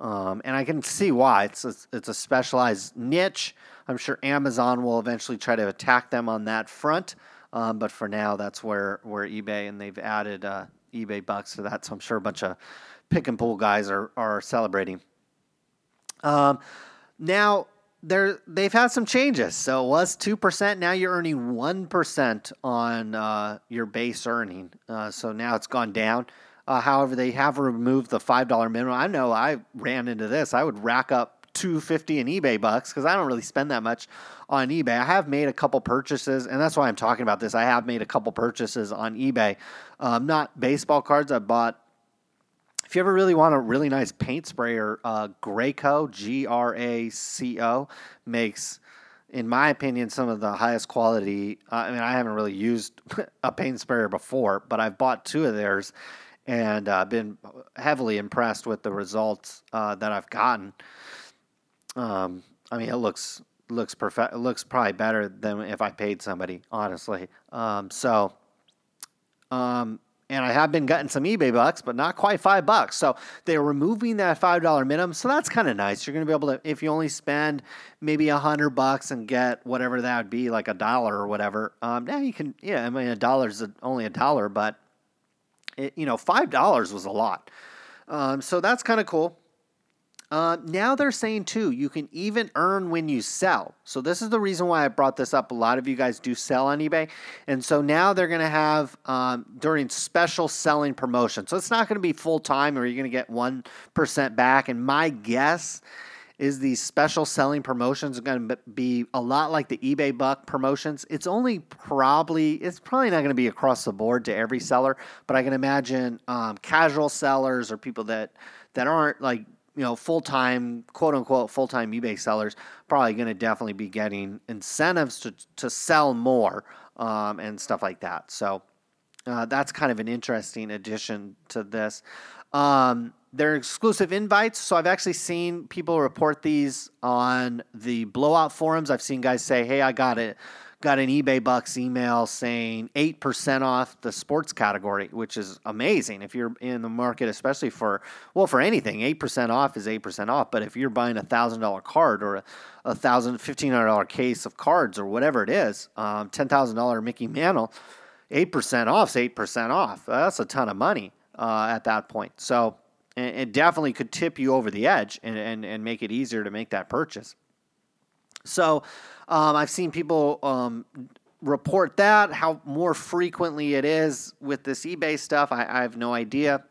Um, and I can see why. It's a, it's a specialized niche. I'm sure Amazon will eventually try to attack them on that front, um, but for now, that's where, where eBay, and they've added uh, eBay Bucks to that, so I'm sure a bunch of pick and pull guys are, are celebrating. Um, now... They're, they've had some changes. So it was two percent. Now you're earning one percent on uh, your base earning. Uh, so now it's gone down. Uh, however, they have removed the five dollars minimum. I know I ran into this. I would rack up two dollars and fifty cents in eBay bucks because I don't really spend that much on eBay. I have made a couple purchases, and that's why I'm talking about this. I have made a couple purchases on eBay. Um, not baseball cards. I bought, if you ever really want a really nice paint sprayer, uh, Graco, G R A C O, makes, in my opinion, some of the highest quality. Uh, I mean, I haven't really used a paint sprayer before, but I've bought two of theirs and uh, been heavily impressed with the results uh, that I've gotten. Um, I mean, it looks looks perfect. It looks probably better than if I paid somebody, honestly. Um, so, um. And I have been getting some eBay bucks, but not quite five bucks. So they're removing that five dollars minimum. So that's kind of nice. You're going to be able to, if you only spend maybe a hundred bucks and get whatever that would be, like a dollar or whatever. Um, now you can, yeah, I mean, a dollar is only a dollar, but it, you know, five dollars was a lot. Um, so that's kind of cool. Uh, now they're saying, too, you can even earn when you sell. So this is the reason why I brought this up. A lot of you guys do sell on eBay. And so now they're going to have um, during special selling promotion. So it's not going to be full-time or you're going to get one percent back. And my guess is these special selling promotions are going to be a lot like the eBay buck promotions. It's only probably, it's probably not going to be across the board to every seller. But I can imagine um, casual sellers or people that, that aren't like, you know, full-time, quote-unquote, full-time eBay sellers probably going to definitely be getting incentives to to sell more um, and stuff like that. So uh, that's kind of an interesting addition to this. Um, they're exclusive invites, so I've actually seen people report these on the blowout forums. I've seen guys say, hey, I got it. Got an eBay Bucks email saying eight percent off the sports category, which is amazing. If you're in the market, especially for, well, for anything, eight percent off is eight percent off. But if you're buying a one thousand dollars card or a, a one thousand dollars, fifteen hundred dollars case of cards or whatever it is, um, ten thousand dollars Mickey Mantle, eight percent off is eight percent off. That's a ton of money uh, at that point. So it, it definitely could tip you over the edge and, and, and make it easier to make that purchase. So um, I've seen people um, report that, how more frequently it is with this eBay stuff. I, I have no idea.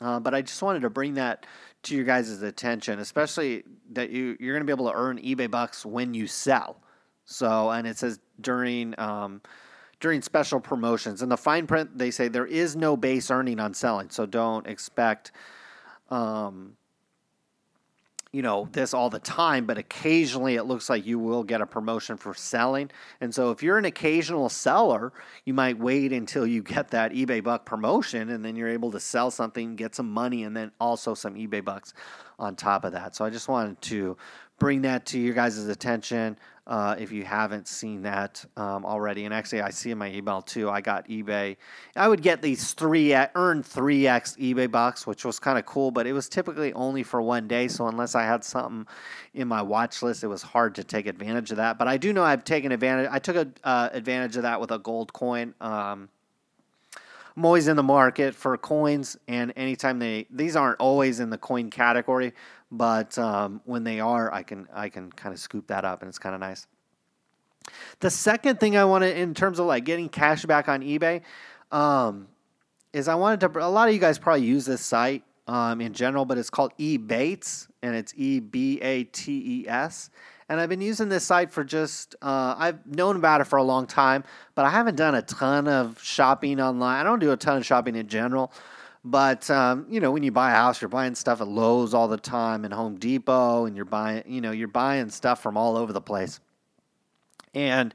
Uh, but I just wanted to bring that to your guys' attention, especially that you, you're going to be able to earn eBay bucks when you sell. So, and it says during um, during special promotions. In the fine print, they say there is no base earning on selling. So don't expect... Um, you know, this all the time, but occasionally it looks like you will get a promotion for selling. And so if you're an occasional seller, you might wait until you get that eBay buck promotion, and then you're able to sell something, get some money, and then also some eBay bucks on top of that. So I just wanted to bring that to your guys' attention uh, if you haven't seen that um, already. And actually, I see in my email, too, I got eBay. I would get these three earn three X eBay bucks, which was kind of cool, but it was typically only for one day. So unless I had something in my watch list, it was hard to take advantage of that. But I do know I've taken advantage. I took a, uh, advantage of that with a gold coin. Um, I'm always in the market for coins, and anytime they – these aren't always in the coin category – But um, when they are, I can I can kind of scoop that up, and it's kind of nice. The second thing I wanted in terms of like getting cash back on eBay um, is I wanted to. A lot of you guys probably use this site um, in general, but it's called Ebates, and it's E B A T E S. And I've been using this site for just, uh, I've known about it for a long time, but I haven't done a ton of shopping online. I don't do a ton of shopping in general. But, um, you know, when you buy a house, you're buying stuff at Lowe's all the time and Home Depot, and you're buying, you know, you're buying stuff from all over the place. And,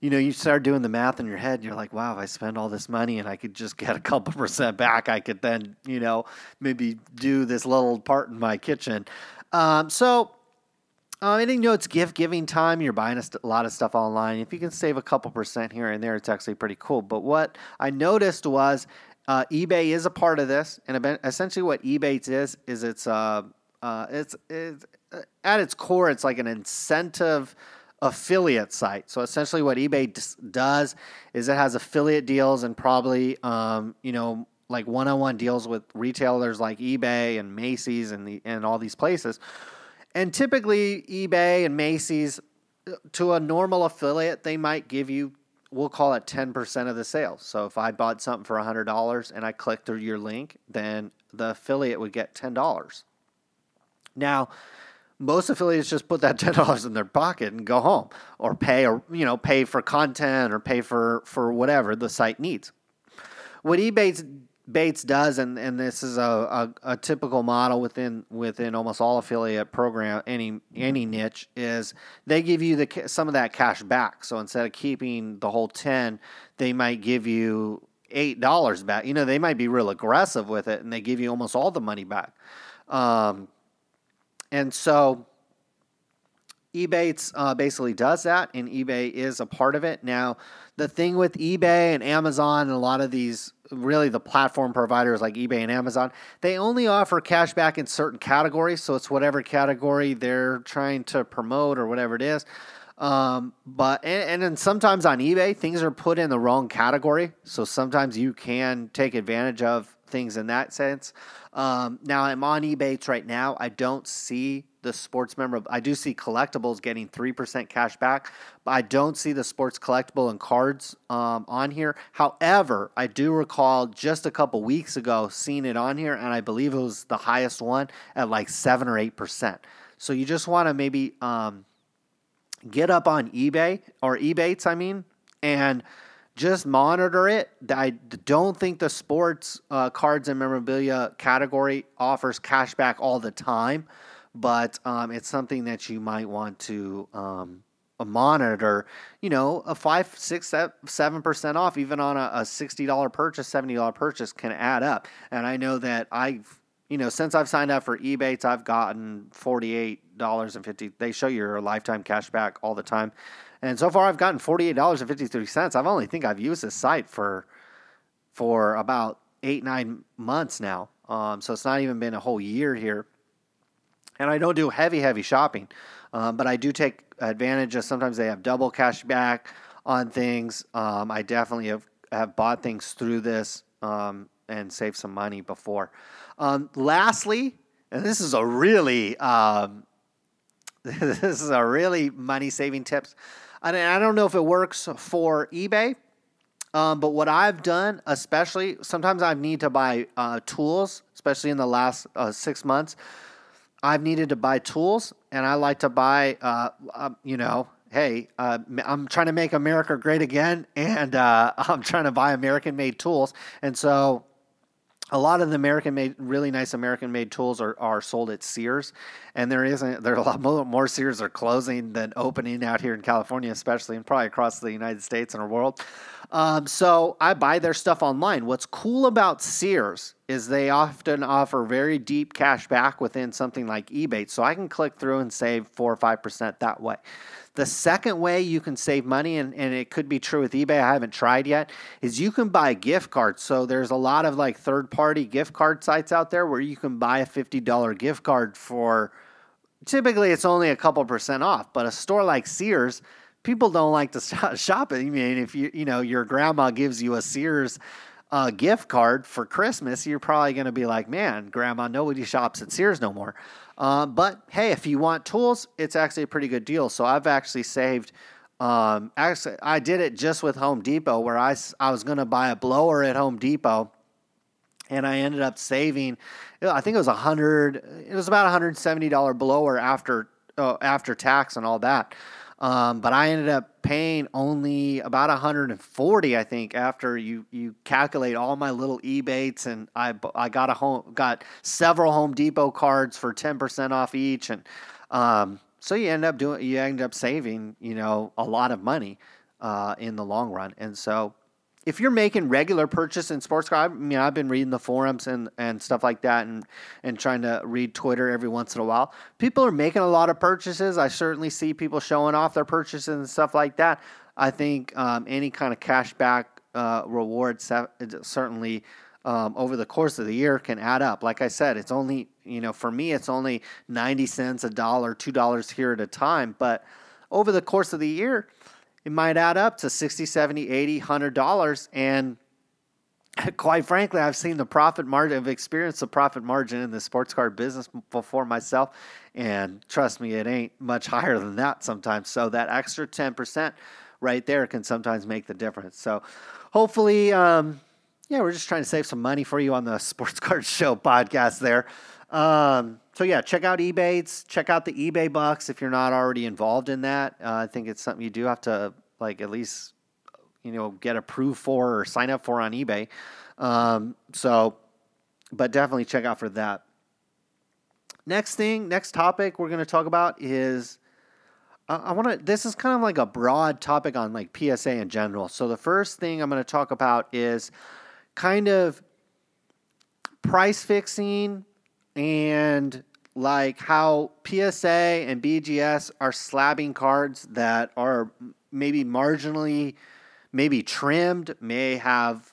you know, you start doing the math in your head. You're like, wow, if I spend all this money and I could just get a couple percent back, I could then, you know, maybe do this little part in my kitchen. Um, so, uh, and you know, it's gift giving time. You're buying a st- lot of stuff online. If you can save a couple percent here and there, it's actually pretty cool. But what I noticed was... Uh, eBay is a part of this, and essentially what Ebates is is it's uh, uh it's, it's at its core it's like an incentive affiliate site. So essentially what eBay does is it has affiliate deals and probably um you know like one-on-one deals with retailers like eBay and Macy's and the and all these places. And typically eBay and Macy's, to a normal affiliate, they might give you, we'll call it ten percent of the sales. So if I bought something for one hundred dollars and I clicked through your link, then the affiliate would get ten dollars. Now, most affiliates just put that ten dollars in their pocket and go home, or pay, or you know, pay for content or pay for, for whatever the site needs. What Ebates Bates does, and, and this is a, a, a typical model within within almost all affiliate program, any any niche, is they give you the some of that cash back. So instead of keeping the whole ten, they might give you eight dollars back. You know, they might be real aggressive with it, and they give you almost all the money back. Um, and so Ebates uh, basically does that, and eBay is a part of it. Now, the thing with eBay and Amazon and a lot of these, really the platform providers like eBay and Amazon, they only offer cash back in certain categories. So it's whatever category they're trying to promote or whatever it is. Um, but, and, and then sometimes on eBay, things are put in the wrong category. So sometimes you can take advantage of things in that sense. Um, now I'm on Ebates right now. I don't see the sports memorab- I do see collectibles getting three percent cash back, but I don't see the sports collectible and cards um, on here. However, I do recall just a couple weeks ago seeing it on here, and I believe it was the highest one at like seven or eight percent. So you just want to maybe um, get up on eBay, or Ebates, I mean, and just monitor it. I don't think the sports uh, cards and memorabilia category offers cash back all the time. But um, it's something that you might want to um, monitor. You know, a five, six, seven percent off, even on a, a sixty dollars purchase, seventy dollars purchase can add up. And I know that I've, you know, since I've signed up for Ebates, I've gotten forty-eight dollars and fifty cents. They show your lifetime cash back all the time. And so far I've gotten forty-eight dollars and fifty-three cents. I've only think I've used this site for for about eight, nine months now. Um, so it's not even been a whole year here. And I don't do heavy, heavy shopping, um, but I do take advantage of sometimes they have double cash back on things. Um, I definitely have, have bought things through this um, and saved some money before. Um, lastly, and this is a really um, this is a really money saving tips. And I don't know if it works for eBay, um, but what I've done, especially sometimes I need to buy uh, tools, especially in the last uh, six months. I've needed to buy tools, and I like to buy, uh, um, you know, hey, uh, I'm trying to make America great again, and uh, I'm trying to buy American-made tools. And so a lot of the American-made, really nice American-made tools are, are sold at Sears, and there isn't there are a lot more, more Sears are closing than opening out here in California, especially, and probably across the United States and our world. Um, so I buy their stuff online. What's cool about Sears is they often offer very deep cash back within something like Ebates, so I can click through and save four or five percent that way. The second way you can save money, and, and it could be true with eBay, I haven't tried yet, is you can buy gift cards. So there's a lot of like third-party gift card sites out there where you can buy a fifty dollar gift card for, typically it's only a couple percent off, but a store like Sears, people don't like to shop it. I mean, if you, you know, your grandma gives you a Sears a gift card for Christmas, you're probably going to be like, man, grandma, nobody shops at Sears no more. Uh, but hey, if you want tools, it's actually a pretty good deal. So I've actually saved, um, actually I did it just with Home Depot, where I, I was going to buy a blower at Home Depot, and I ended up saving, I think it was a hundred, it was about a one hundred seventy dollar blower after, uh, after tax and all that. Um, but I ended up paying only about one hundred forty, I think, after you, you calculate all my little Ebates, and I, I got a home, got several Home Depot cards for ten percent off each. And, um, so you end up doing, you end up saving, you know, a lot of money, uh, in the long run. And so if you're making regular purchase in sports cards, I mean, I've been reading the forums and, and stuff like that, and, and trying to read Twitter every once in a while. People are making a lot of purchases. I certainly see people showing off their purchases and stuff like that. I think um, any kind of cash back uh, reward certainly um, over the course of the year can add up. Like I said, it's only, you know, for me, it's only ninety cents, a dollar, two dollars here at a time. But over the course of the year, it might add up to sixty, seventy, eighty, one hundred dollars. And quite frankly, I've seen the profit margin, I've experienced the profit margin in the sports card business before myself. And trust me, it ain't much higher than that sometimes. So that extra ten percent right there can sometimes make the difference. So hopefully, um, yeah, we're just trying to save some money for you on the Sports Card Show podcast there. Um, so yeah, check out Ebates, check out the eBay bucks. If you're not already involved in that, uh, I think it's something you do have to like, at least, you know, get approved for or sign up for on eBay. Um, so, but definitely check out for that. Next thing, next topic we're going to talk about is, uh, I want to, this is kind of like a broad topic on like P S A in general. So the first thing I'm going to talk about is kind of price fixing, and like how P S A and B G S are slabbing cards that are maybe marginally, maybe trimmed, may have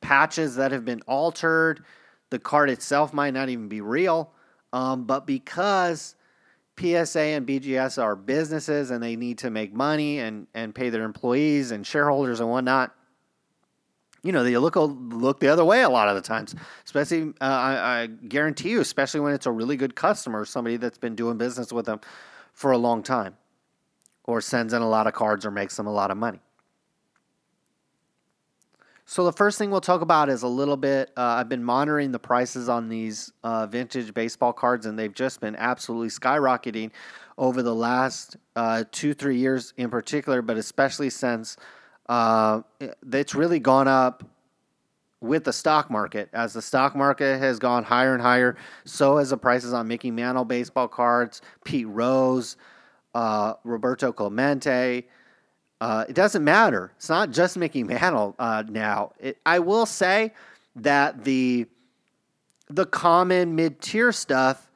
patches that have been altered. The card itself might not even be real. Um, but because P S A and B G S are businesses and they need to make money and, and pay their employees and shareholders and whatnot, you know, they look look the other way a lot of the times, especially, uh, I, I guarantee you, especially when it's a really good customer, somebody that's been doing business with them for a long time or sends in a lot of cards or makes them a lot of money. So the first thing we'll talk about is a little bit, uh, I've been monitoring the prices on these uh, vintage baseball cards, and they've just been absolutely skyrocketing over the last uh, two, three years in particular, but especially since Uh, it's really gone up with the stock market. As the stock market has gone higher and higher, so has the prices on Mickey Mantle baseball cards, Pete Rose, uh, Roberto Clemente. Uh, it doesn't matter. It's not just Mickey Mantle uh, now. It, I will say that the the common mid-tier stuff,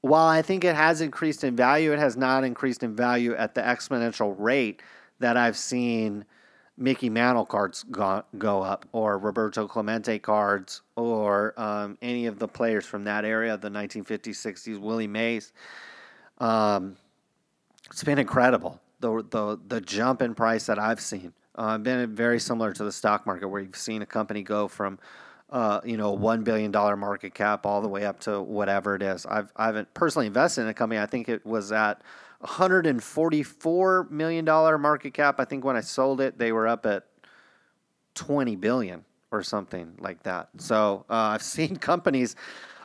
while I think it has increased in value, it has not increased in value at the exponential rate that I've seen Mickey Mantle cards go, go up, or Roberto Clemente cards, or um, any of the players from that area, the nineteen fifties, sixties, Willie Mays. Um, it's been incredible, the, the, the jump in price that I've seen. Uh, it's been very similar to the stock market, where you've seen a company go from uh, you know, one billion dollars market cap all the way up to whatever it is. I've, I haven't personally invested in a company. I think it was at one hundred forty-four million dollars market cap. I think when I sold it, they were up at twenty billion dollars or something like that. So uh, I've seen companies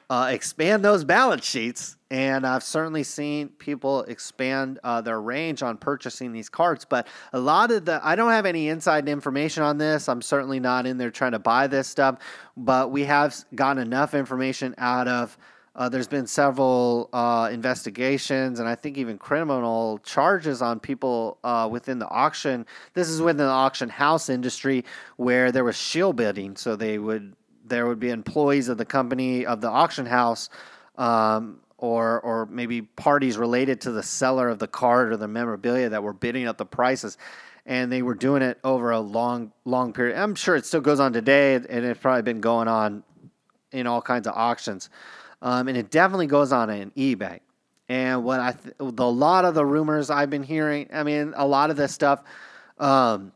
uh, expand those balance sheets. And I've certainly seen people expand uh, their range on purchasing these cards. But a lot of the, I don't have any inside information on this. I'm certainly not in there trying to buy this stuff. But we have gotten enough information out of, uh, there's been several uh, investigations and I think even criminal charges on people uh, within the auction. This is within the auction house industry where there was shill bidding. So they would, there would be employees of the company, of the auction house, um, or or maybe parties related to the seller of the card or the memorabilia that were bidding up the prices. And they were doing it over a long, long period. I'm sure it still goes on today, and it's probably been going on in all kinds of auctions. Um, and it definitely goes on in eBay. And what I th- the, a lot of the rumors I've been hearing, I mean, a lot of this stuff, um,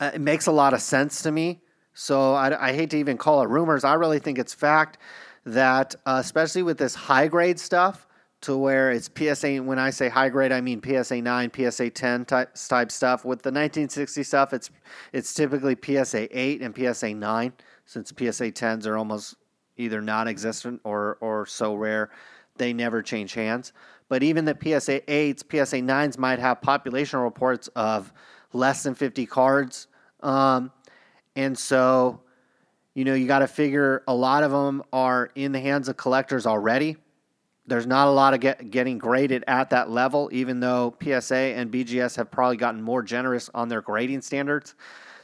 it makes a lot of sense to me. So I, I hate to even call it rumors. I really think it's fact. That uh, especially with this high grade stuff, to where it's P S A. When I say high grade, I mean P S A nine, P S A ten type, type stuff. With the nineteen sixty stuff, it's it's typically P S A eight and P S A nine, since P S A tens are almost either non-existent or or so rare they never change hands. But even the P S A eights, P S A nines might have population reports of less than fifty cards, um, and so. You know, you got to figure a lot of them are in the hands of collectors already. There's not a lot of get, getting graded at that level, even though P S A and B G S have probably gotten more generous on their grading standards.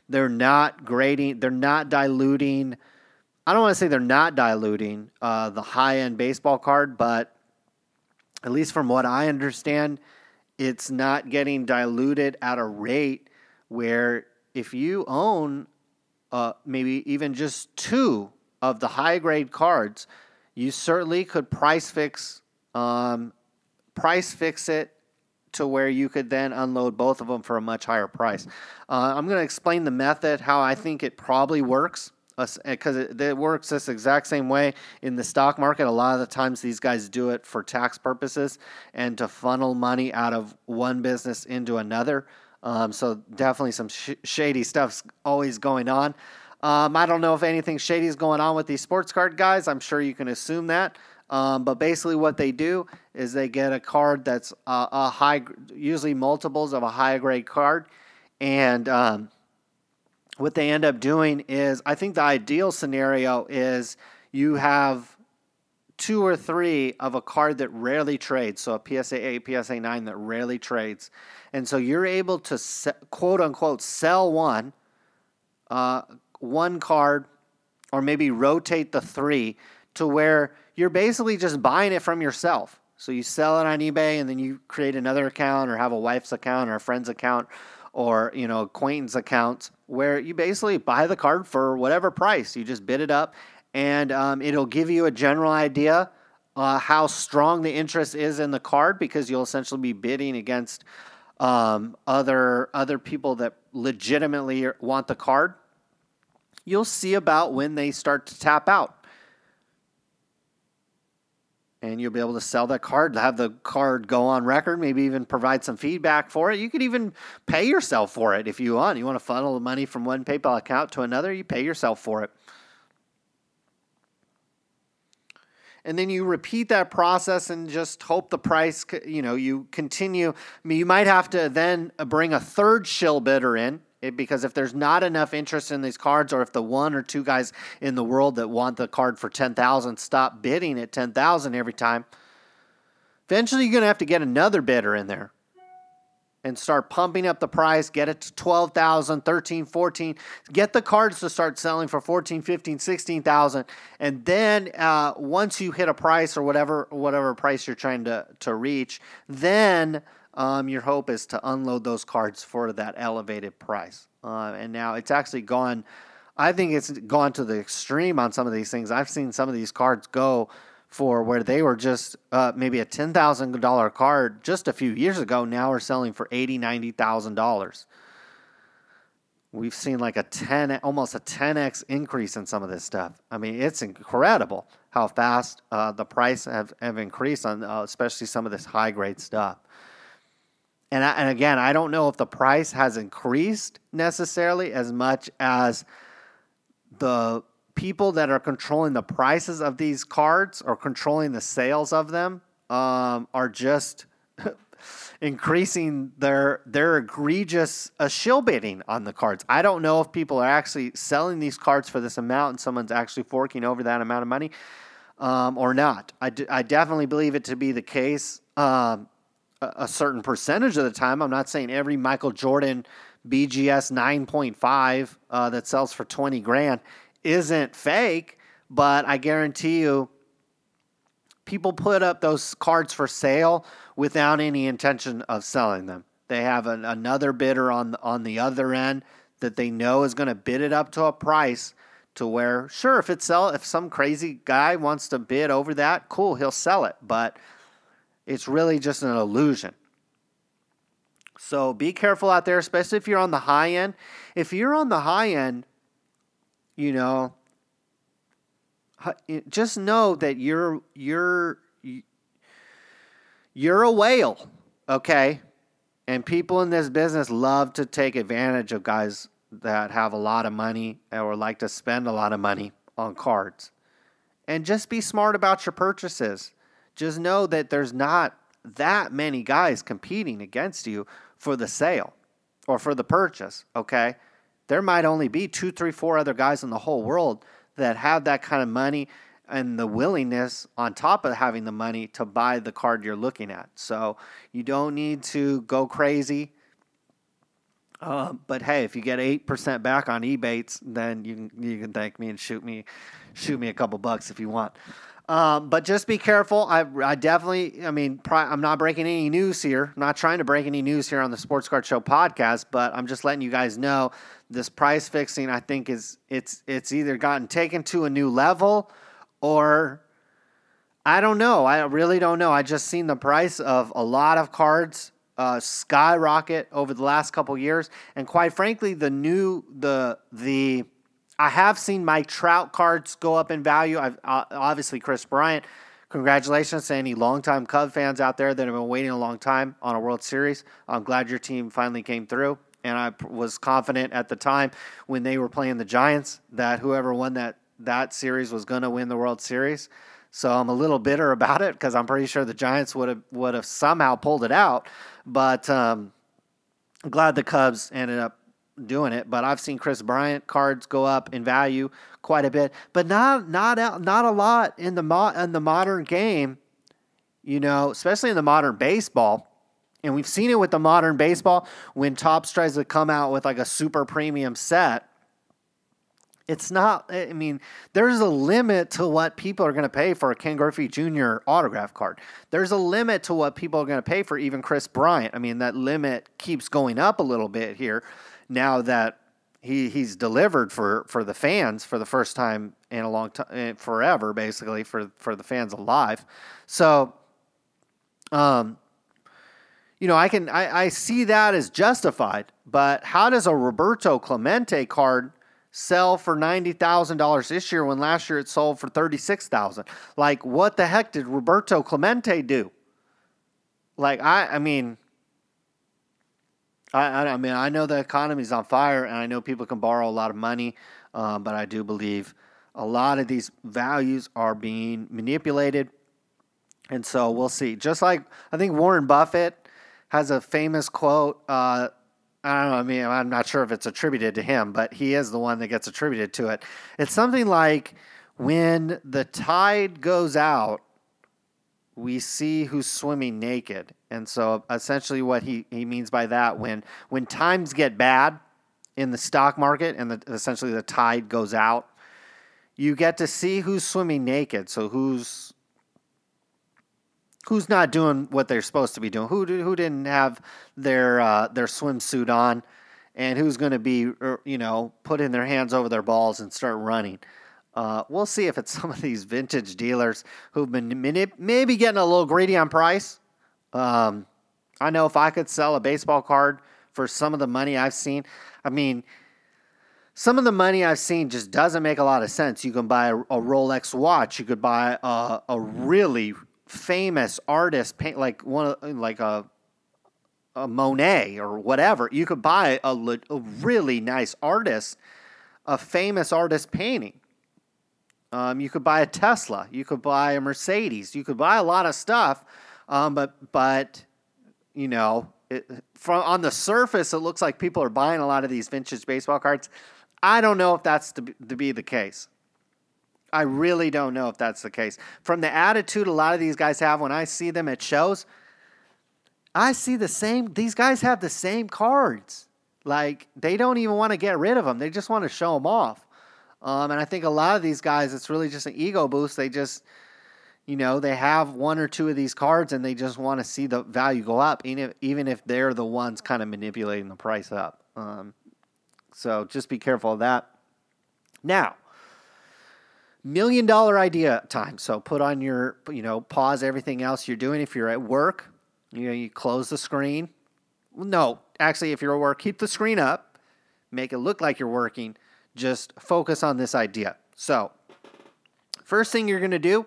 They're not grading, they're not diluting. I don't want to say they're not diluting uh, the high-end baseball card, but at least from what I understand, it's not getting diluted at a rate where if you own Uh, maybe even just two of the high-grade cards, you certainly could price fix, um, price fix it to where you could then unload both of them for a much higher price. Uh, I'm going to explain the method, how I think it probably works, because uh, it, it works this exact same way in the stock market. A lot of the times these guys do it for tax purposes and to funnel money out of one business into another. Um, so definitely some sh- shady stuff's always going on. Um, I don't know if anything shady is going on with these sports card guys. I'm sure you can assume that. Um, but basically what they do is they get a card that's uh, a high, usually multiples of a high grade card. And um, what they end up doing is, I think the ideal scenario is you have two or three of a card that rarely trades, so a P S A eight, P S A nine that rarely trades. And so you're able to, se- quote-unquote, sell one, uh, one card, or maybe rotate the three to where you're basically just buying it from yourself. So you sell it on eBay, and then you create another account or have a wife's account or a friend's account or, you know, acquaintance accounts where you basically buy the card for whatever price. You just bid it up. And um, it'll give you a general idea uh, how strong the interest is in the card, because you'll essentially be bidding against um, other other people that legitimately want the card. You'll see about when they start to tap out. And you'll be able to sell that card, have the card go on record, maybe even provide some feedback for it. You could even pay yourself for it if you want. You want to funnel the money from one PayPal account to another, you pay yourself for it. And then you repeat that process and just hope the price, you know, you continue. I mean, you might have to then bring a third shill bidder in, because if there's not enough interest in these cards, or if the one or two guys in the world that want the card for ten thousand dollars stop bidding at ten thousand dollars every time, eventually you're going to have to get another bidder in there and start pumping up the price, get it to twelve thousand dollars, thirteen thousand dollars, fourteen thousand dollars, get the cards to start selling for fourteen thousand dollars, fifteen thousand dollars, sixteen thousand dollars. And then uh, once you hit a price or whatever whatever price you're trying to, to reach, then um, your hope is to unload those cards for that elevated price. Uh, and now it's actually gone, I think it's gone to the extreme on some of these things. I've seen some of these cards go for where they were just uh, maybe a ten thousand dollars card just a few years ago, now are selling for eighty thousand dollars, ninety thousand dollars. We've seen like a ten, almost a ten x increase in some of this stuff. I mean, it's incredible how fast uh, the price have, have increased on uh, especially some of this high-grade stuff. And, I, and again, I don't know if the price has increased necessarily as much as the people that are controlling the prices of these cards or controlling the sales of them um, are just increasing their their egregious uh, shill bidding on the cards. I don't know if people are actually selling these cards for this amount and someone's actually forking over that amount of money um, or not. I, d- I definitely believe it to be the case um, a, a certain percentage of the time. I'm not saying every Michael Jordan B G S nine point five uh, that sells for twenty grand isn't fake, but I guarantee you people put up those cards for sale without any intention of selling them. They have an, another bidder on, on the other end that they know is going to bid it up to a price to where, sure, if it sell, if some crazy guy wants to bid over that, cool, he'll sell it, but it's really just an illusion. So be careful out there, especially if you're on the high end. If you're on the high end, you know, just know that you're you're you're a whale, okay? And people in this business love to take advantage of guys that have a lot of money or like to spend a lot of money on cards. And just be smart about your purchases. Just know that there's not that many guys competing against you for the sale or for the purchase, okay? There might only be two, three, four other guys in the whole world that have that kind of money and the willingness on top of having the money to buy the card you're looking at. So you don't need to go crazy. Uh, but hey, if you get eight percent back on Ebates, then you can, you can thank me and shoot me, shoot me a couple bucks if you want. Um, but just be careful. I, I definitely, I mean, pri- I'm not breaking any news here. I'm not trying to break any news here on the Sports Card Show podcast, but I'm just letting you guys know this price fixing, I think, is it's it's either gotten taken to a new level or I don't know. I really don't know. I just seen the price of a lot of cards uh, skyrocket over the last couple years, and quite frankly, the new the the. I have seen my Trout cards go up in value. I've uh, obviously Chris Bryant. Congratulations to any longtime Cub fans out there that have been waiting a long time on a World Series. I'm glad your team finally came through. And I was confident at the time when they were playing the Giants that whoever won that, that series was going to win the World Series. So I'm a little bitter about it because I'm pretty sure the Giants would have would have somehow pulled it out. But um, I'm glad the Cubs ended up doing it, but I've seen Chris Bryant cards go up in value quite a bit, but not not not a lot in the mo- in the modern game, you know, especially in the modern baseball. And we've seen it with the modern baseball when Topps tries to come out with like a super premium set. It's not, I mean, there's a limit to what people are going to pay for a Ken Griffey Junior autograph card. There's a limit to what people are going to pay for even Chris Bryant. I mean, that limit keeps going up a little bit here now that he he's delivered for, for the fans for the first time in a long time, forever, basically, for, for the fans alive. So, um, you know, I can I, I see that as justified, but how does a Roberto Clemente card sell for ninety thousand dollars this year when last year it sold for thirty-six thousand dollars? Like, what the heck did Roberto Clemente do? Like, I, I mean, I, I mean, I know the economy's on fire and I know people can borrow a lot of money, uh, but I do believe a lot of these values are being manipulated. And so we'll see. Just like, I think Warren Buffett has a famous quote, uh, I don't know, I mean, I'm not sure if it's attributed to him, but he is the one that gets attributed to it. It's something like, when the tide goes out, we see who's swimming naked. And so essentially what he, he means by that, when when times get bad in the stock market and the, essentially the tide goes out, you get to see who's swimming naked. So who's Who's not doing what they're supposed to be doing? Who who didn't have their uh, their swimsuit on, and who's going to be you know putting their hands over their balls and start running? Uh, we'll see if it's some of these vintage dealers who've been maybe getting a little greedy on price. Um, I know if I could sell a baseball card for some of the money I've seen, I mean, some of the money I've seen just doesn't make a lot of sense. You can buy a, a Rolex watch. You could buy a, a really famous artist paint, like one like a a Monet or whatever. You could buy a, a really nice artist, a famous artist painting, Um, you could buy a Tesla. You could buy a Mercedes. You could buy a lot of stuff. Um, but, but you know, it, from, on the surface, it looks like people are buying a lot of these vintage baseball cards. I don't know if that's to be, to be the case. I really don't know if that's the case. From the attitude a lot of these guys have when I see them at shows, I see the same. These guys have the same cards. Like, they don't even want to get rid of them. They just want to show them off. Um, and I think a lot of these guys, it's really just an ego boost. They just, you know, they have one or two of these cards and they just want to see the value go up, even if, even if they're the ones kind of manipulating the price up. Um, so just be careful of that. Now, million dollar idea time. So put on your, you know, pause everything else you're doing. If you're at work, you know, you close the screen. No, actually, if you're at work, keep the screen up. Make it look like you're working. Just focus on this idea. So, first thing you're going to do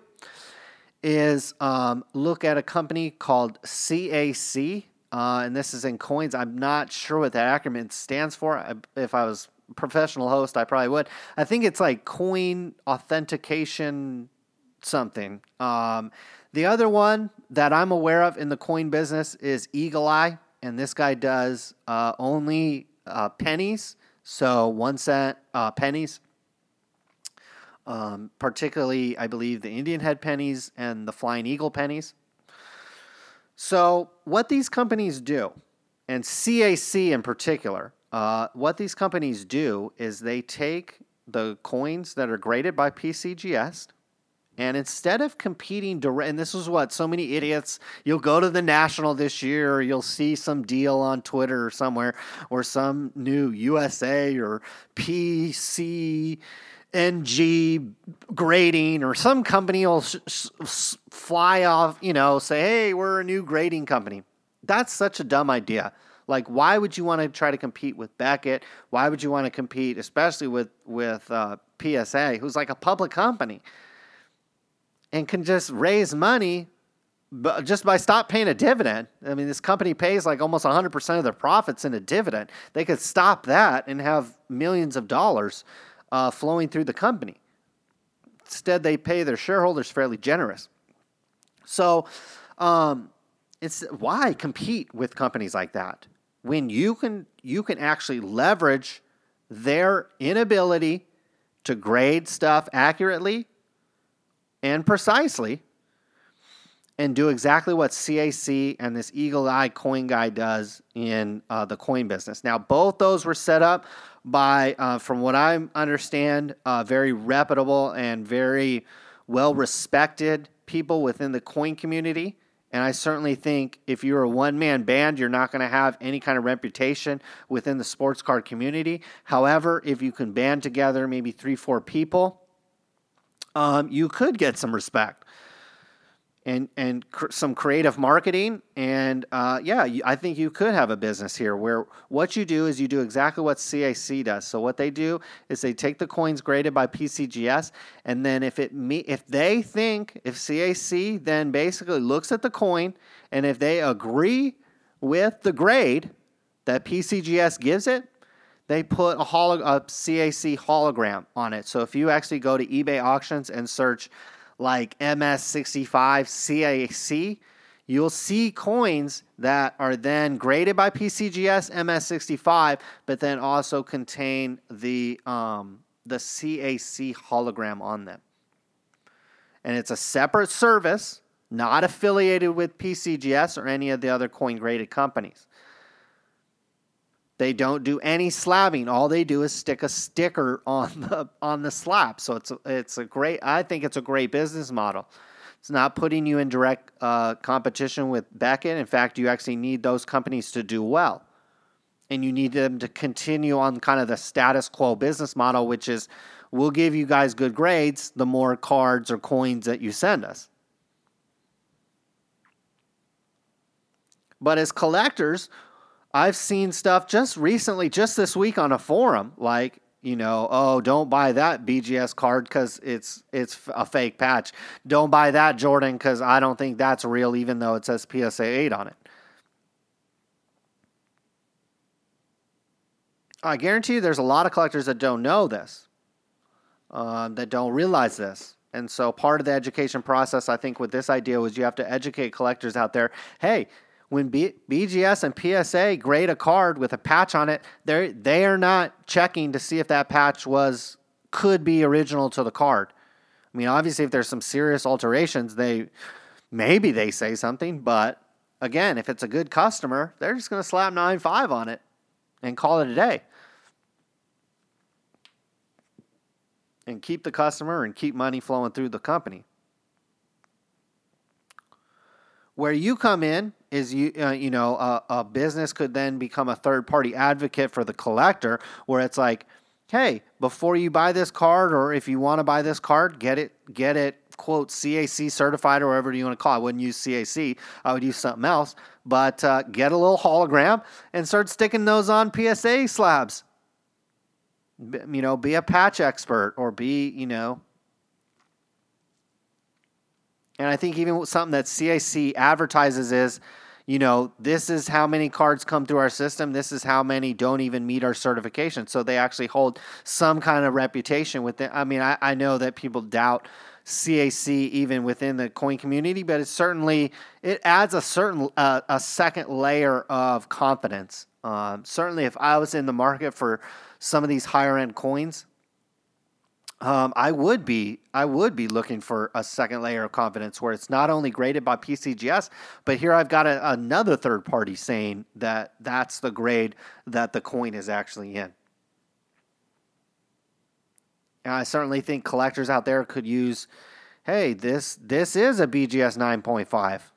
is um, look at a company called C A C, uh, and this is in coins. I'm not sure what that acronym stands for. I, if I was a professional host, I probably would. I think it's like coin authentication something. Um, the other one that I'm aware of in the coin business is Eagle Eye, and this guy does uh, only uh, pennies. So one cent uh, pennies, um, particularly, I believe, the Indian head pennies and the flying eagle pennies. So what these companies do, and C A C in particular, uh, what these companies do is they take the coins that are graded by P C G S, and instead of competing direct, and this is what so many idiots, you'll go to the National this year, or you'll see some deal on Twitter or somewhere, or some new U S A or P C N G grading, or some company will sh- sh- fly off, you know, say, hey, we're a new grading company. That's such a dumb idea. Like, why would you want to try to compete with Beckett? Why would you want to compete, especially with, with uh, P S A, who's like a public company? And can just raise money just by stop paying a dividend. I mean, this company pays like almost one hundred percent of their profits in a dividend. They could stop that and have millions of dollars uh, flowing through the company. Instead, they pay their shareholders fairly generous. So um, it's why compete with companies like that when you can you can actually leverage their inability to grade stuff accurately and precisely, and do exactly what C A C and this Eagle Eye coin guy does in uh, the coin business. Now, both those were set up by, uh, from what I understand, uh, very reputable and very well-respected people within the coin community. And I certainly think if you're a one-man band, you're not going to have any kind of reputation within the sports card community. However, if you can band together maybe three, four people, Um, you could get some respect and and cr- some creative marketing. And, uh, yeah, you, I think you could have a business here where what you do is you do exactly what C A C does. So what they do is they take the coins graded by P C G S, and then if it me- if they think, if C A C then basically looks at the coin, and if they agree with the grade that P C G S gives it, they put a, holo- a C A C hologram on it. So if you actually go to eBay auctions and search like M S sixty-five C A C, you'll see coins that are then graded by P C G S M S sixty-five, but then also contain the um, the C A C hologram on them. And it's a separate service, not affiliated with P C G S or any of the other coin-graded companies. They don't do any slabbing. All they do is stick a sticker on the on the slab. So it's a, it's a great. I think it's a great business model. It's not putting you in direct uh, competition with Beckett. In fact, you actually need those companies to do well, and you need them to continue on kind of the status quo business model, which is we'll give you guys good grades the more cards or coins that you send us. But as collectors, I've seen stuff just recently, just this week on a forum, like, you know, oh, don't buy that B G S card because it's it's a fake patch. Don't buy that Jordan because I don't think that's real, even though it says P S A eight on it. I guarantee you there's a lot of collectors that don't know this. uh, that don't realize this. And so part of the education process, I think, with this idea was you have to educate collectors out there. Hey, when B- BGS and P S A grade a card with a patch on it, they they are not checking to see if that patch was could be original to the card. I mean, obviously, if there's some serious alterations, they maybe they say something. But again, if it's a good customer, they're just going to slap nine five on it and call it a day. And keep the customer and keep money flowing through the company. Where you come in is, you uh, you know, a, a business could then become a third-party advocate for the collector, where it's like, hey, before you buy this card, or if you want to buy this card, get it, get it, quote, C A C certified, or whatever you want to call it. I wouldn't use C A C. I would use something else. But uh, get a little hologram and start sticking those on P S A slabs. You know, be a patch expert, or be, you know. And I think even something that C A C advertises is, you know, this is how many cards come through our system. This is how many don't even meet our certification. So they actually hold some kind of reputation within. I mean, I, I know that people doubt C A C even within the coin community, but it certainly, it adds a certain, uh, a second layer of confidence. Um, certainly if I was in the market for some of these higher end coins, Um, I would be I would be looking for a second layer of confidence where it's not only graded by P C G S, but here I've got a, another third party saying that that's the grade that the coin is actually in. And I certainly think collectors out there could use, hey, this this is a B G S nine point five.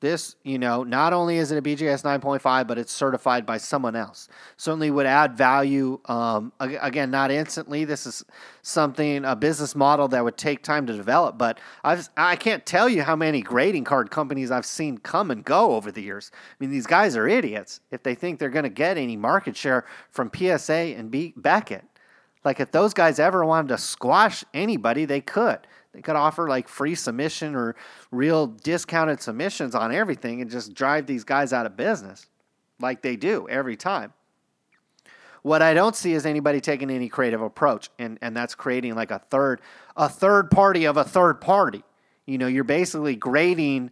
This, you know, not only is it a B G S nine point five, but it's certified by someone else. Certainly would add value. Um, again, not instantly. This is something, a business model that would take time to develop. But I've, I can't tell you how many grading card companies I've seen come and go over the years. I mean, these guys are idiots if they think they're going to get any market share from P S A and B- Beckett. Like, if those guys ever wanted to squash anybody, they could. They could offer like free submission or real discounted submissions on everything and just drive these guys out of business like they do every time. What I don't see is anybody taking any creative approach, and, and that's creating like a third a third party of a third party. You know, you're basically grading,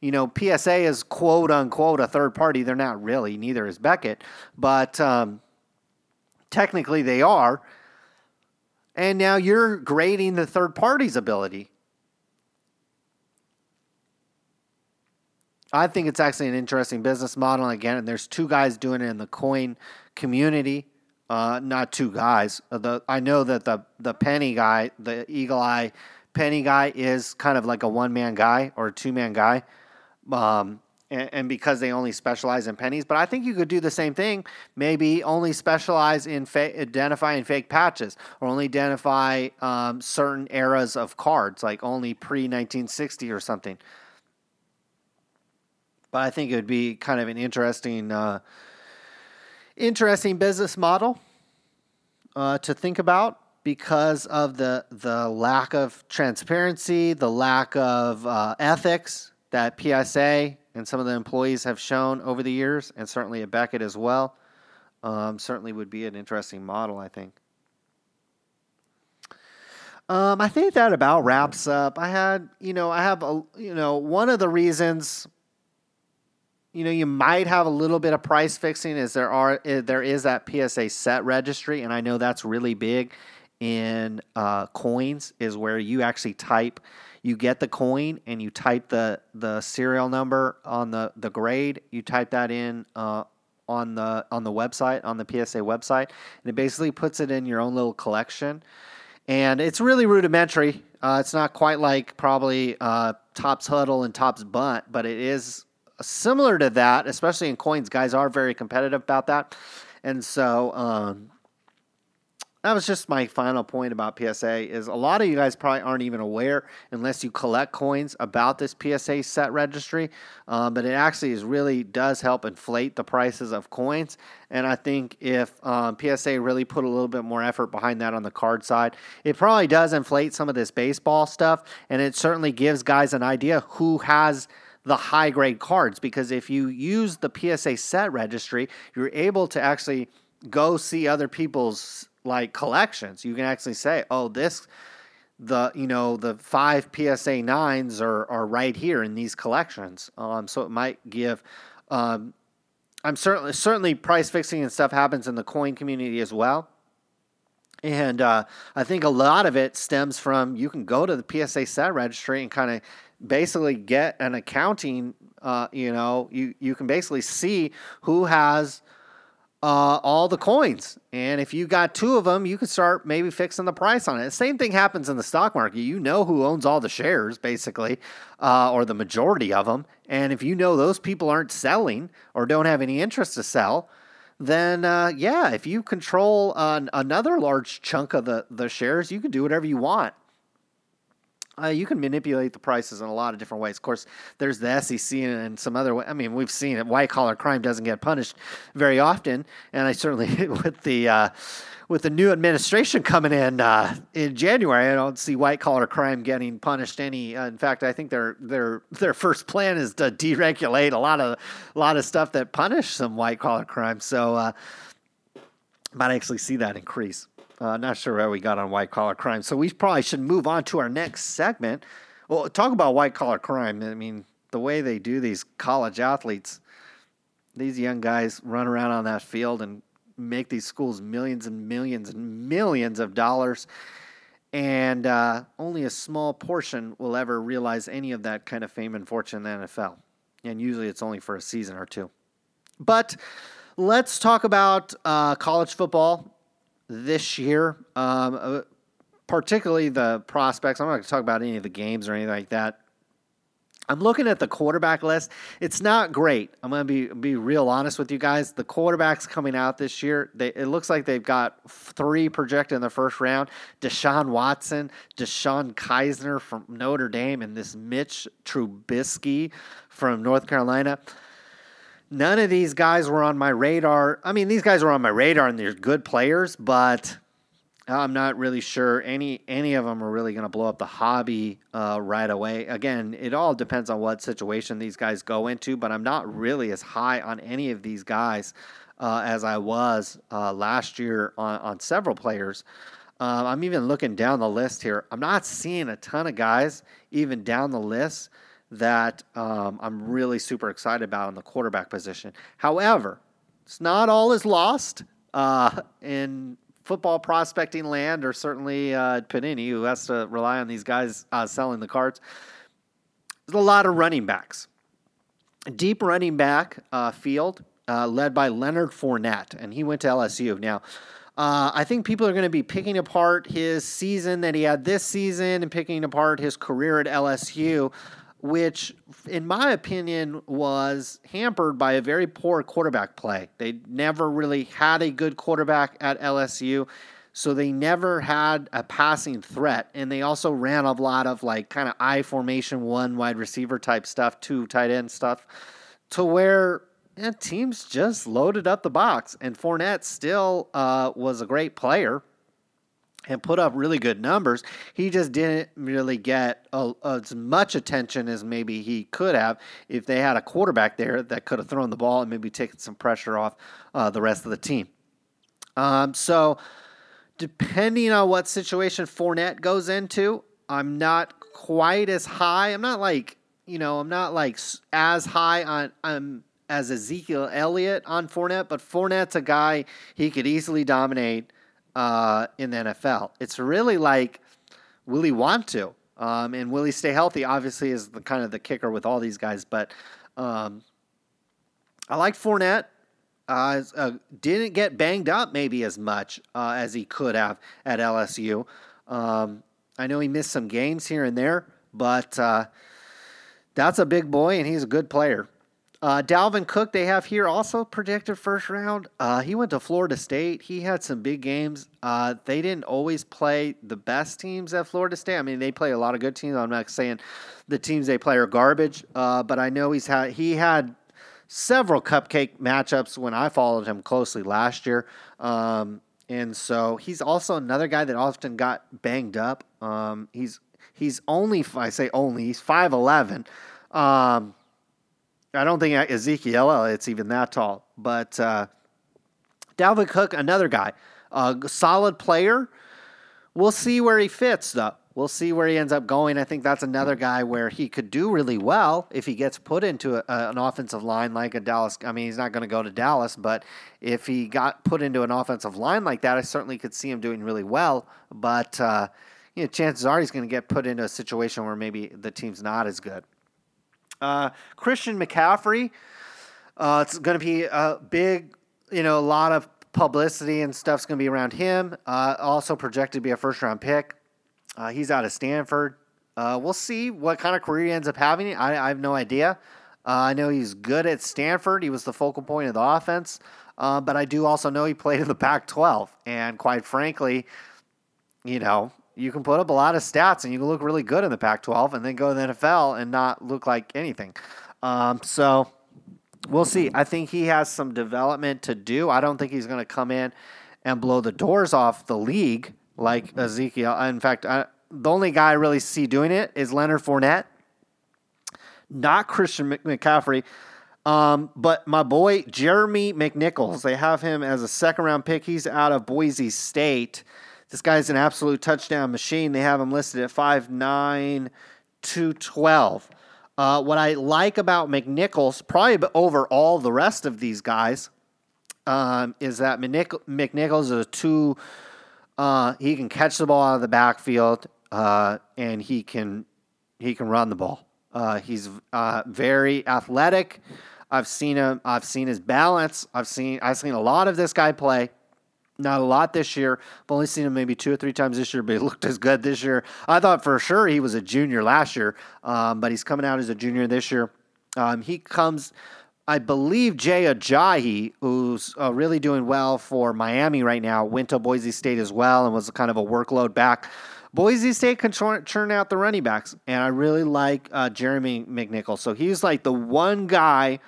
you know, P S A is quote unquote a third party. They're not really, neither is Beckett, but um, technically they are. And now you're grading the third party's ability. I think it's actually an interesting business model. Again, and there's two guys doing it in the coin community. Uh, not two guys. The, I know that the, the penny guy, the eagle eye penny guy, is kind of like a one-man guy or a two-man guy. Um, and, and because they only specialize in pennies. But I think you could do the same thing. Maybe only specialize in fa- identifying fake patches, or only identify um, certain eras of cards, like only pre-nineteen sixty or something. But I think it would be kind of an interesting, uh, interesting business model uh, to think about, because of the, the lack of transparency, the lack of uh, ethics that P S A and some of the employees have shown over the years, and certainly at Beckett as well. Um, certainly would be an interesting model, I think. Um, I think that about wraps up. I had, you know, I have, a, you know, one of the reasons, you know, you might have a little bit of price fixing is there are there is that P S A set registry, and I know that's really big in uh, coins, is where you actually type. You get the coin and you type the, the serial number on the, the grade. You type that in uh, on the on the website, on the P S A website. And it basically puts it in your own little collection. And it's really rudimentary. Uh, it's not quite like probably uh, Topps Huddle and Topps Bunt, but it is similar to that, especially in coins. Guys are very competitive about that. And so um, that was just my final point about P S A, is a lot of you guys probably aren't even aware, unless you collect coins, about this P S A set registry. Um, but it actually is really does help inflate the prices of coins. And I think if um, P S A really put a little bit more effort behind that on the card side, it probably does inflate some of this baseball stuff. And it certainly gives guys an idea who has the high-grade cards. Because if you use the P S A set registry, you're able to actually go see other people's like collections. You can actually say, oh, this, the, you know, the five P S A nines are, are right here in these collections. Um, so it might give, um, I'm certainly, certainly price fixing and stuff happens in the coin community as well. And uh, I think a lot of it stems from, you can go to the P S A set registry and kind of basically get an accounting, uh, you know, you, you can basically see who has uh, all the coins. And if you got two of them, you could start maybe fixing the price on it. The same thing happens in the stock market. You know who owns all the shares, basically, uh, or the majority of them. And if you know those people aren't selling or don't have any interest to sell, then, uh, yeah, if you control uh, another large chunk of the, the shares, you can do whatever you want. Uh, you can manipulate the prices in a lot of different ways. Of course, there's the S E C and, and some other way. I mean, we've seen it. White-collar crime doesn't get punished very often. And I certainly, with the uh, with the new administration coming in uh, in January, I don't see white-collar crime getting punished any. Uh, in fact, I think their their their first plan is to deregulate a lot of a lot of stuff that punish some white-collar crime. So uh, might actually see that increase. Uh, not sure where we got on white-collar crime. So we probably should move on to our next segment. Well, talk about white-collar crime. I mean, the way they do these college athletes, these young guys run around on that field and make these schools millions and millions and millions of dollars. And uh, only a small portion will ever realize any of that kind of fame and fortune in the N F L. And usually it's only for a season or two. But let's talk about uh, college football this year, um, particularly the prospects. I'm not going to talk about any of the games or anything like that. I'm looking at the quarterback list. It's not great. I'm going to be be real honest with you guys. The quarterbacks coming out this year, they, it looks like they've got three projected in the first round. Deshaun Watson, Deshaun Keisner from Notre Dame, and this Mitch Trubisky from North Carolina. None of these guys were on my radar. I mean, these guys were on my radar, and they're good players, but I'm not really sure any any of them are really going to blow up the hobby uh, right away. Again, it all depends on what situation these guys go into, but I'm not really as high on any of these guys uh, as I was uh, last year on, on several players. Uh, I'm even looking down the list here. I'm not seeing a ton of guys even down the list that um, I'm really super excited about in the quarterback position. However, it's not all is lost uh, in football prospecting land, or certainly uh, Panini, who has to rely on these guys uh, selling the cards. There's a lot of running backs. Deep running back uh, field uh, led by Leonard Fournette, and he went to L S U. Now, Uh, I think people are going to be picking apart his season that he had this season and picking apart his career at L S U, which, in my opinion, was hampered by a very poor quarterback play. They never really had a good quarterback at L S U, so they never had a passing threat. And they also ran a lot of, like, kind of I formation, one wide receiver type stuff, two tight end stuff, to where yeah, teams just loaded up the box. And Fournette still uh, was a great player and put up really good numbers. He just didn't really get a, as much attention as maybe he could have if they had a quarterback there that could have thrown the ball and maybe taken some pressure off uh, the rest of the team. Um, so depending on what situation Fournette goes into, I'm not quite as high. I'm not like, you know, I'm not like as high on um, as Ezekiel Elliott on Fournette, but Fournette's a guy he could easily dominate Uh, in the N F L. It's really like, will he want to? Um, and will he stay healthy? Obviously is the kind of the kicker with all these guys. But um, I like Fournette. Uh, uh, didn't get banged up maybe as much uh, as he could have at L S U. Um, I know he missed some games here and there, but uh, that's a big boy and he's a good player. Uh, Dalvin Cook, they have here also projected first round. Uh, he went to Florida State. He had some big games. Uh, they didn't always play the best teams at Florida State. I mean, they play a lot of good teams. I'm not saying the teams they play are garbage, uh, but I know he's had he had several cupcake matchups when I followed him closely last year. Um, and so he's also another guy that often got banged up. Um, he's he's only I say only he's five eleven. Um, I don't think Ezekiel Elliott's even that tall, but uh, Dalvin Cook, another guy. A solid player. We'll see where he fits, though. We'll see where he ends up going. I think that's another guy where he could do really well if he gets put into a, a, an offensive line like a Dallas. I mean, he's not going to go to Dallas, but if he got put into an offensive line like that, I certainly could see him doing really well. But uh, you know, chances are he's going to get put into a situation where maybe the team's not as good. Uh, Christian McCaffrey, uh, it's going to be a big, you know, a lot of publicity and stuff's going to be around him. Uh, also projected to be a first-round pick. Uh, he's out of Stanford. Uh, we'll see what kind of career he ends up having. I, I have no idea. Uh, I know he's good at Stanford. He was the focal point of the offense. Uh, but I do also know he played in the Pac twelve. And quite frankly, you know, you can put up a lot of stats and you can look really good in the Pac twelve and then go to the N F L and not look like anything. Um, so we'll see. I think he has some development to do. I don't think he's going to come in and blow the doors off the league like Ezekiel. In fact, I, the only guy I really see doing it is Leonard Fournette, not Christian McCaffrey. Um, but my boy, Jeremy McNichols, they have him as a second-round pick. He's out of Boise State. This guy's an absolute touchdown machine. They have him listed at five nine, two twelve. Uh, what I like about McNichols, probably over all the rest of these guys, um, is that McNich- McNichols is a two... Uh, he can catch the ball out of the backfield, uh, and he can he can run the ball. Uh, he's uh, very athletic. I've seen him. I've seen his balance. I've seen I've seen a lot of this guy play. Not a lot this year. I've only seen him maybe two or three times this year, but he looked as good this year. I thought for sure he was a junior last year, um, but he's coming out as a junior this year. Um, he comes. I believe Jay Ajayi, who's uh, really doing well for Miami right now, went to Boise State as well and was kind of a workload back. Boise State can churn, churn out the running backs, and I really like uh, Jeremy McNichols. So he's like the one guy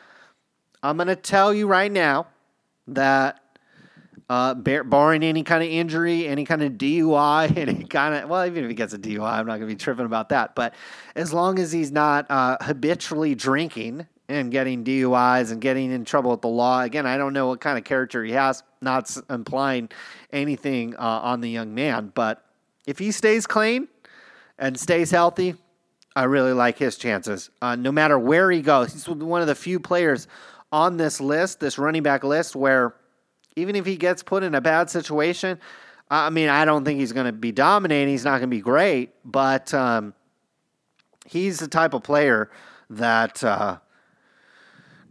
I'm going to tell you right now that uh, bar- barring any kind of injury, any kind of D U I, any kind of, well, even if he gets a D U I, I'm not going to be tripping about that. But as long as he's not uh, habitually drinking and getting D U Is and getting in trouble with the law. Again, I don't know what kind of character he has, not implying anything uh, on the young man. But if he stays clean and stays healthy, I really like his chances. Uh, no matter where he goes, he's one of the few players on this list, this running back list, where even if he gets put in a bad situation, I mean, I don't think he's going to be dominating. He's not going to be great. But um, he's the type of player that uh, –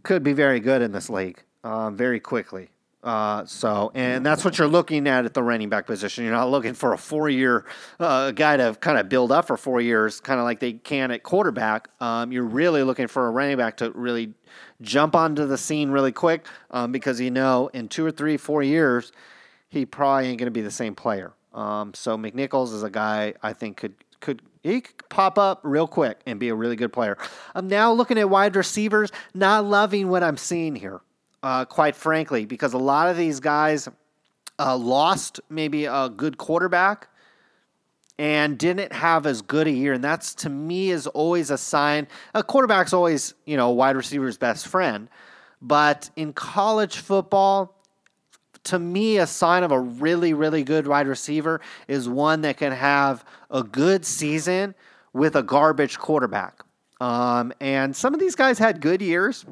could be very good in this league um, very quickly. Uh, so, and that's what you're looking at at the running back position. You're not looking for a four-year uh, guy to kind of build up for four years, kind of like they can at quarterback. Um, you're really looking for a running back to really jump onto the scene really quick um, because, you know, in two or three, four years, he probably ain't going to be the same player. Um, so McNichols is a guy I think could could he could pop up real quick and be a really good player. I'm now looking at wide receivers, not loving what I'm seeing here, uh, quite frankly, because a lot of these guys uh, lost maybe a good quarterback and didn't have as good a year. And that's, to me, is always a sign. A quarterback's always, you know, wide receiver's best friend. But in college football, to me, a sign of a really, really good wide receiver is one that can have a good season with a garbage quarterback. Um, and some of these guys had good years,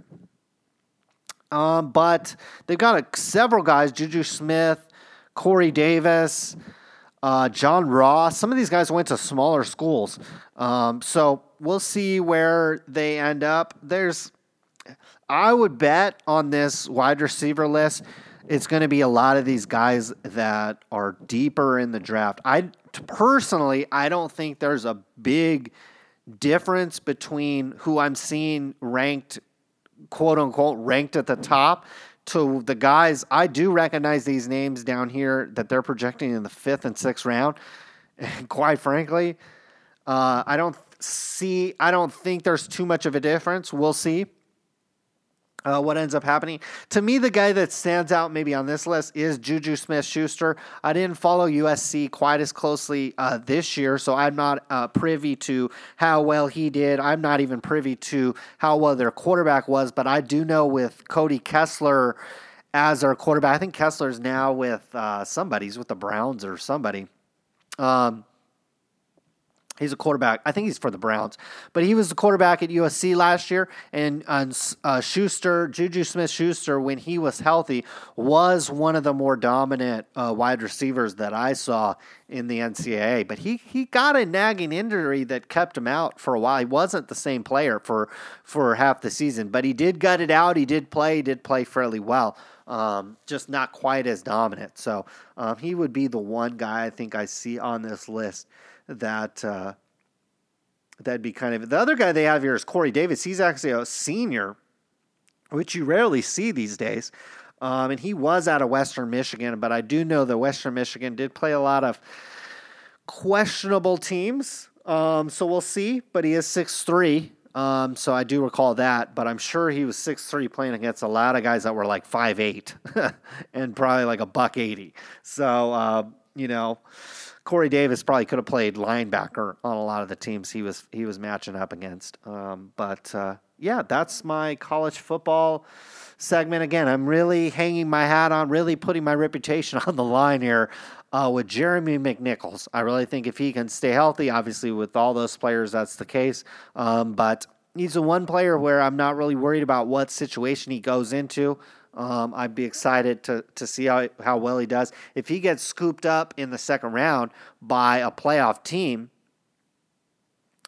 um, but they've got a, several guys, Juju Smith, Corey Davis, uh, John Ross. Some of these guys went to smaller schools. Um, so we'll see where they end up. There's, I would bet on this wide receiver list, it's going to be a lot of these guys that are deeper in the draft. I personally, I don't think there's a big difference between who I'm seeing ranked, quote unquote, ranked at the top to the guys. I do recognize these names down here that they're projecting in the fifth and sixth round. And quite frankly, uh, I don't see, I don't think there's too much of a difference. We'll see. Uh, what ends up happening. To me, the guy that stands out maybe on this list is Juju Smith-Schuster. I didn't follow U S C quite as closely uh, this year, so I'm not uh, privy to how well he did. I'm not even privy to how well their quarterback was, but I do know with Cody Kessler as our quarterback. I think Kessler's now with uh, somebody. He's with the Browns or somebody. Um, he's a quarterback. I think he's for the Browns. But he was the quarterback at U S C last year. And uh, Schuster, Juju Smith-Schuster, when he was healthy, was one of the more dominant uh, wide receivers that I saw in the N C double A. But he he got a nagging injury that kept him out for a while. He wasn't the same player for, for half the season. But he did gut it out. He did play. He did play fairly well. Um, just not quite as dominant. So um, he would be the one guy I think I see on this list that uh, that'd be kind of the other guy they have here is Corey Davis. He's actually a senior, which you rarely see these days. Um, and he was out of Western Michigan, but I do know that Western Michigan did play a lot of questionable teams. Um, so we'll see, but he is six three. Um, so I do recall that, but I'm sure he was six three playing against a lot of guys that were like five eight and probably like a buck eighty. So, uh, you know, Corey Davis probably could have played linebacker on a lot of the teams he was, he was matching up against. Um, but, uh, yeah, that's my college football segment. Again, I'm really hanging my hat on, really putting my reputation on the line here uh, with Jeremy McNichols. I really think if he can stay healthy, obviously with all those players, that's the case. Um, but he's the one player where I'm not really worried about what situation he goes into. Um, I'd be excited to to see how, how well he does. If he gets scooped up in the second round by a playoff team,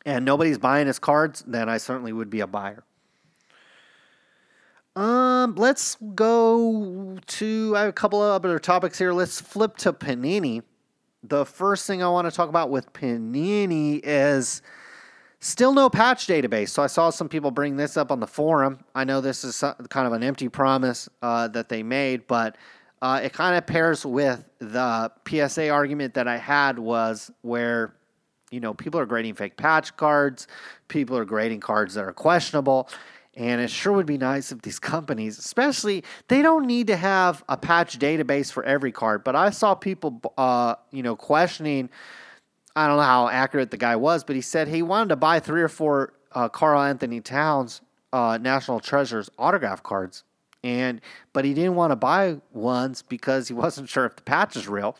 and nobody's buying his cards, then I certainly would be a buyer. Um, let's go to, I have a couple of other topics here. Let's flip to Panini. The first thing I want to talk about with Panini is still no patch database. So I saw some people bring this up on the forum. I know this is kind of an empty promise uh, that they made, but uh, it kind of pairs with the P S A argument that I had was where, you know, people are grading fake patch cards. People are grading cards that are questionable. And it sure would be nice if these companies, especially, they don't need to have a patch database for every card. But I saw people, uh, you know, questioning, I don't know how accurate the guy was, but he said he wanted to buy three or four uh, Carl Anthony Towns uh, National Treasures autograph cards. and But he didn't want to buy ones because he wasn't sure if the patch is real.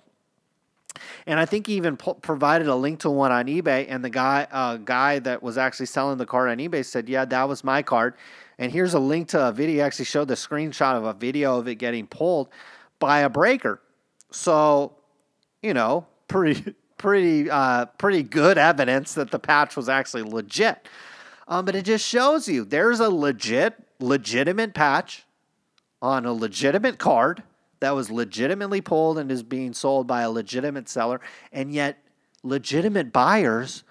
And I think he even po- provided a link to one on eBay, and the guy uh, guy that was actually selling the card on eBay said, yeah, that was my card. And here's a link to a video. He actually showed the screenshot of a video of it getting pulled by a breaker. So, you know, pretty pretty, uh, pretty good evidence that the patch was actually legit. Um, but it just shows you there's a legit, legitimate patch on a legitimate card that was legitimately pulled and is being sold by a legitimate seller, and yet legitimate buyers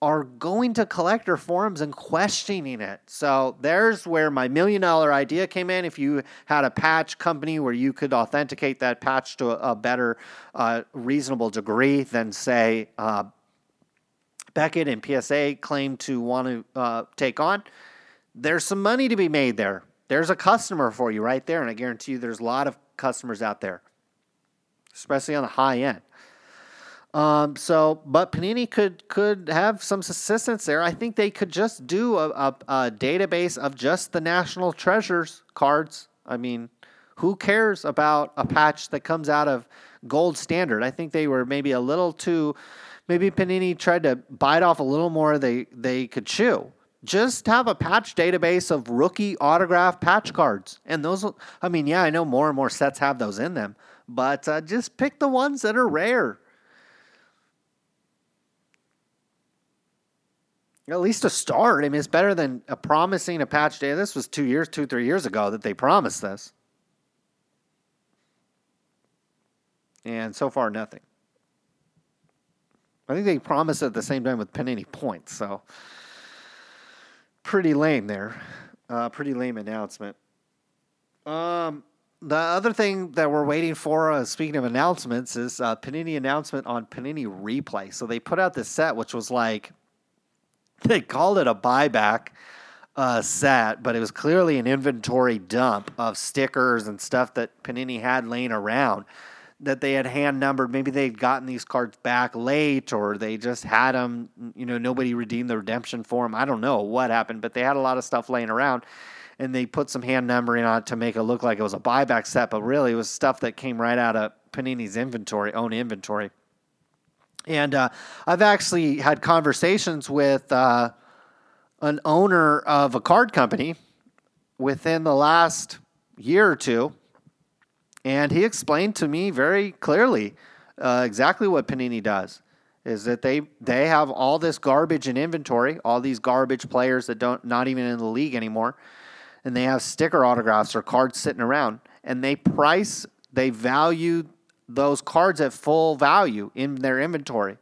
are going to collector forums and questioning it. So there's where my million dollar idea came in. If you had a patch company where you could authenticate that patch to a better uh, reasonable degree than, say, uh, Beckett and P S A claim to want to uh, take on, there's some money to be made there. There's a customer for you right there, and I guarantee you there's a lot of customers out there, especially on the high end. Um, so, but Panini could could have some assistance there. I think they could just do a, a, a database of just the National Treasures cards. I mean, who cares about a patch that comes out of Gold Standard? I think they were maybe a little too, maybe Panini tried to bite off a little more they they could chew. Just have a patch database of rookie autograph patch cards. And those, I mean, yeah, I know more and more sets have those in them, but uh, just pick the ones that are rare. At least a start. I mean, it's better than a promising a patch day. This was two years, two, three years ago that they promised this. And so far, nothing. I think they promised it at the same time with Panini points, so pretty lame there. Uh, pretty lame announcement. Um, the other thing that we're waiting for, uh, speaking of announcements, is uh, Panini announcement on Panini Replay. So they put out this set, which was like, they called it a buyback uh, set, but it was clearly an inventory dump of stickers and stuff that Panini had laying around that they had hand numbered. Maybe they'd gotten these cards back late, or they just had them, you know, nobody redeemed the redemption for them. I don't know what happened, but they had a lot of stuff laying around. and they put some hand numbering on it to make it look like it was a buyback set, but really it was stuff that came right out of Panini's inventory, own inventory. And uh, I've actually had conversations with uh, an owner of a card company within the last year or two, and he explained to me very clearly uh, exactly what Panini does, is that they they have all this garbage in inventory, all these garbage players that don't not even in the league anymore, and they have sticker autographs or cards sitting around, and they price, they value those cards at full value in their inventory.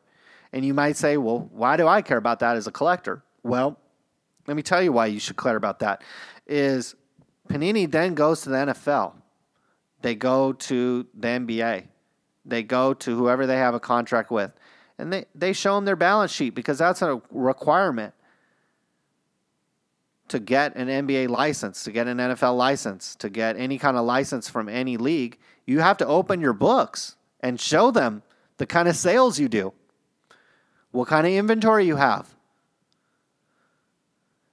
And you might say, well, why do I care about that as a collector? Well, let me tell you why you should care about that, is Panini then goes to the N F L. They go to the N B A. They go to whoever they have a contract with. And they, they show them their balance sheet, because that's a requirement to get an N B A license, to get an N F L license, to get any kind of license from any league. You have to open your books and show them the kind of sales you do, what kind of inventory you have.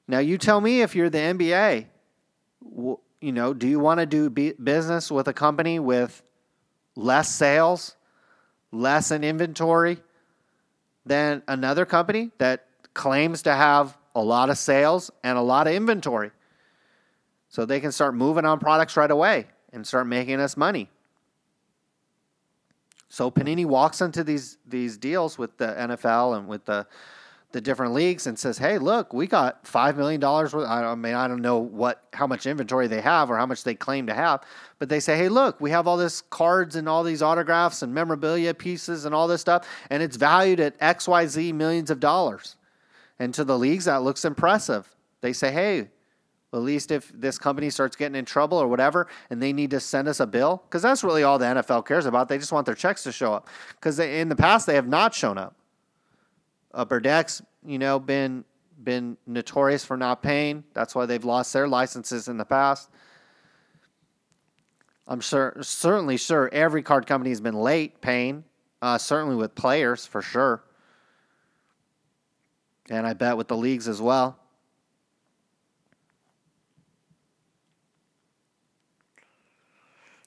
Now, you tell me if you're the N B A, you know, do you want to do business with a company with less sales, less in inventory than another company that claims to have a lot of sales and a lot of inventory, so they can start moving on products right away and start making us money? So Panini walks into these these deals with the N F L and with the the different leagues and says, hey, look, we got five million dollars worth. I mean, I don't know what how much inventory they have or how much they claim to have, but they say, hey, look, we have all this cards and all these autographs and memorabilia pieces and all this stuff, and it's valued at X Y Z millions of dollars. And to the leagues, that looks impressive. They say, hey, at least if this company starts getting in trouble or whatever, and they need to send us a bill, because that's really all the N F L cares about. They just want their checks to show up, because in the past, they have not shown up. Upper Deck's, you know, been been notorious for not paying. That's why they've lost their licenses in the past. I'm sure, certainly sure every card company has been late paying, uh, certainly with players for sure. And I bet with the leagues as well.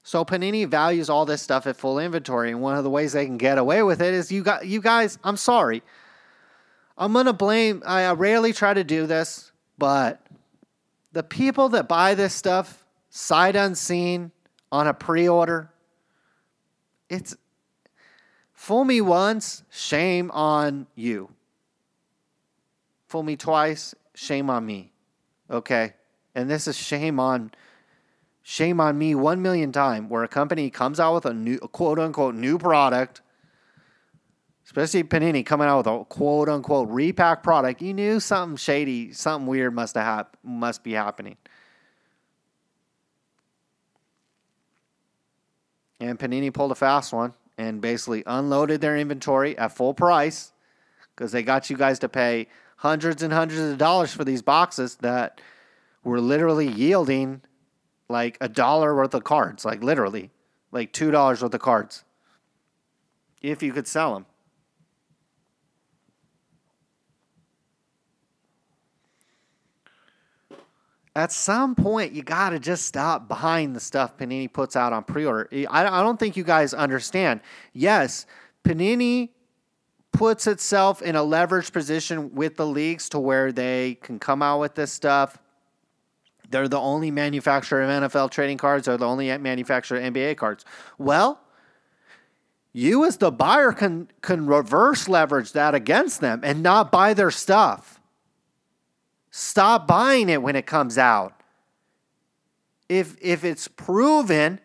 So Panini values all this stuff at full inventory, and one of the ways they can get away with it is, you got you guys, I'm sorry. I'm going to blame, I rarely try to do this, but the people that buy this stuff sight unseen on a pre-order, it's fool me once, shame on you. Fool me twice, shame on me. Okay? And this is shame on shame on me one million time, where a company comes out with a new, a quote-unquote new product, especially Panini coming out with a quote-unquote repack product. You knew something shady, something weird must have hap- must be happening. And Panini pulled a fast one and basically unloaded their inventory at full price, because they got you guys to pay hundreds and hundreds of dollars for these boxes that were literally yielding like a dollar worth of cards, like literally, like two dollars worth of cards, if you could sell them. At some point, you got to just stop buying the stuff Panini puts out on pre-order. I don't think you guys understand. Yes, Panini puts itself in a leveraged position with the leagues to where they can come out with this stuff. They're the only manufacturer of N F L trading cards. They're the only manufacturer of N B A cards. Well, you as the buyer can, can reverse leverage that against them and not buy their stuff. Stop buying it when it comes out. If, if it's proven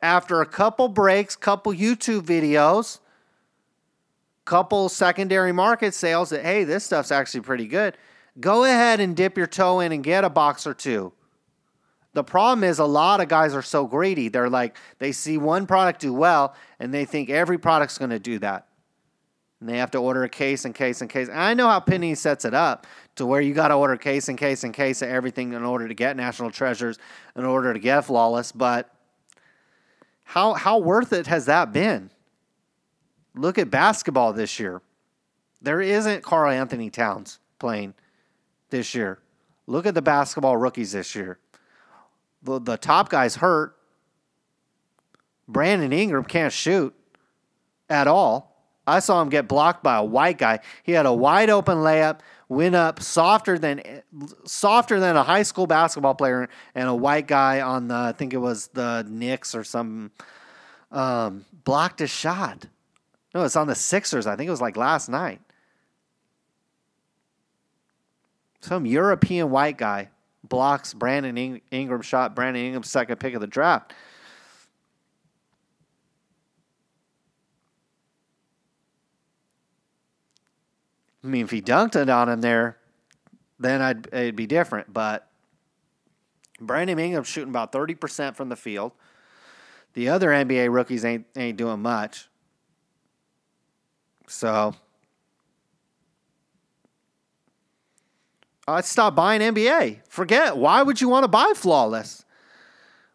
after a couple breaks, couple YouTube videos, couple secondary market sales that, hey, this stuff's actually pretty good, go ahead and dip your toe in and get a box or two. The problem is, a lot of guys are so greedy. They're like, they see one product do well, and they think every product's going to do that. And they have to order a case and case and case. And I know how Panini sets it up to where you got to order case and case and case of everything in order to get National Treasures, in order to get Flawless, but how how worth it has that been? Look at basketball this year. There isn't Karl Anthony Towns playing this year. Look at the basketball rookies this year. The, the top guy's hurt. Brandon Ingram can't shoot at all. I saw him get blocked by a white guy. He had a wide open layup, went up softer than softer than a high school basketball player, and a white guy on the, I think it was the Knicks or some, um, blocked his shot. No, it's on the Sixers. I think it was like last night. Some European white guy blocks Brandon In- Ingram's shot. Brandon Ingram's second pick of the draft. I mean, if he dunked it on him there, then I'd, it'd be different. But Brandon Ingram's shooting about thirty percent from the field. The other N B A rookies ain't ain't doing much. So I'd stop buying N B A. Forget, why would you want to buy Flawless?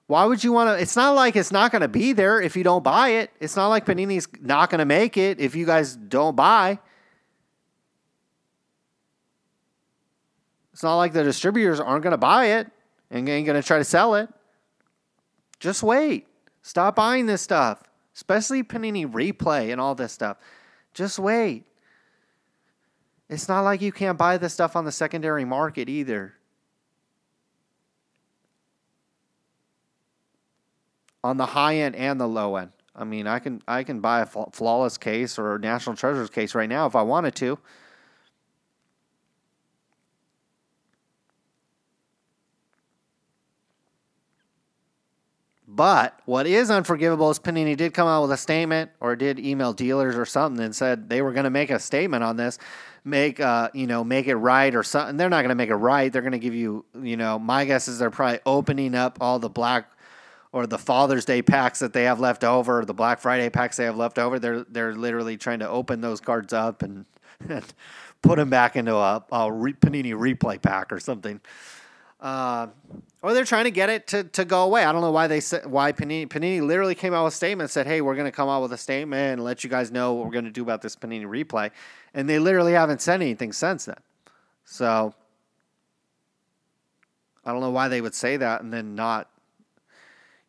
Why would you want to? It's not like it's not going to be there if you don't buy it. It's not like Panini's not going to make it if you guys don't buy. It's not like the distributors aren't going to buy it and ain't going to try to sell it. Just wait. Stop buying this stuff, especially Panini Replay and all this stuff. Just wait. It's not like you can't buy this stuff on the secondary market either. On the high end and the low end. I mean, I can I can buy a Flawless case or a National Treasures case right now if I wanted to. But what is unforgivable is Panini did come out with a statement, or did email dealers or something, and said they were going to make a statement on this, make uh you know make it right or something. They're not going to make it right. They're going to give you you know my guess is they're probably opening up all the black or the Father's Day packs that they have left over, or the Black Friday packs they have left over. They're they're literally trying to open those cards up and, and put them back into a, a re, Panini Replay pack or something. Uh, or they're trying to get it to, to go away. I don't know why they said why Panini Panini literally came out with a statement and said, "Hey, we're going to come out with a statement and let you guys know what we're going to do about this Panini Replay," and they literally haven't said anything since then. So I don't know why they would say that and then not.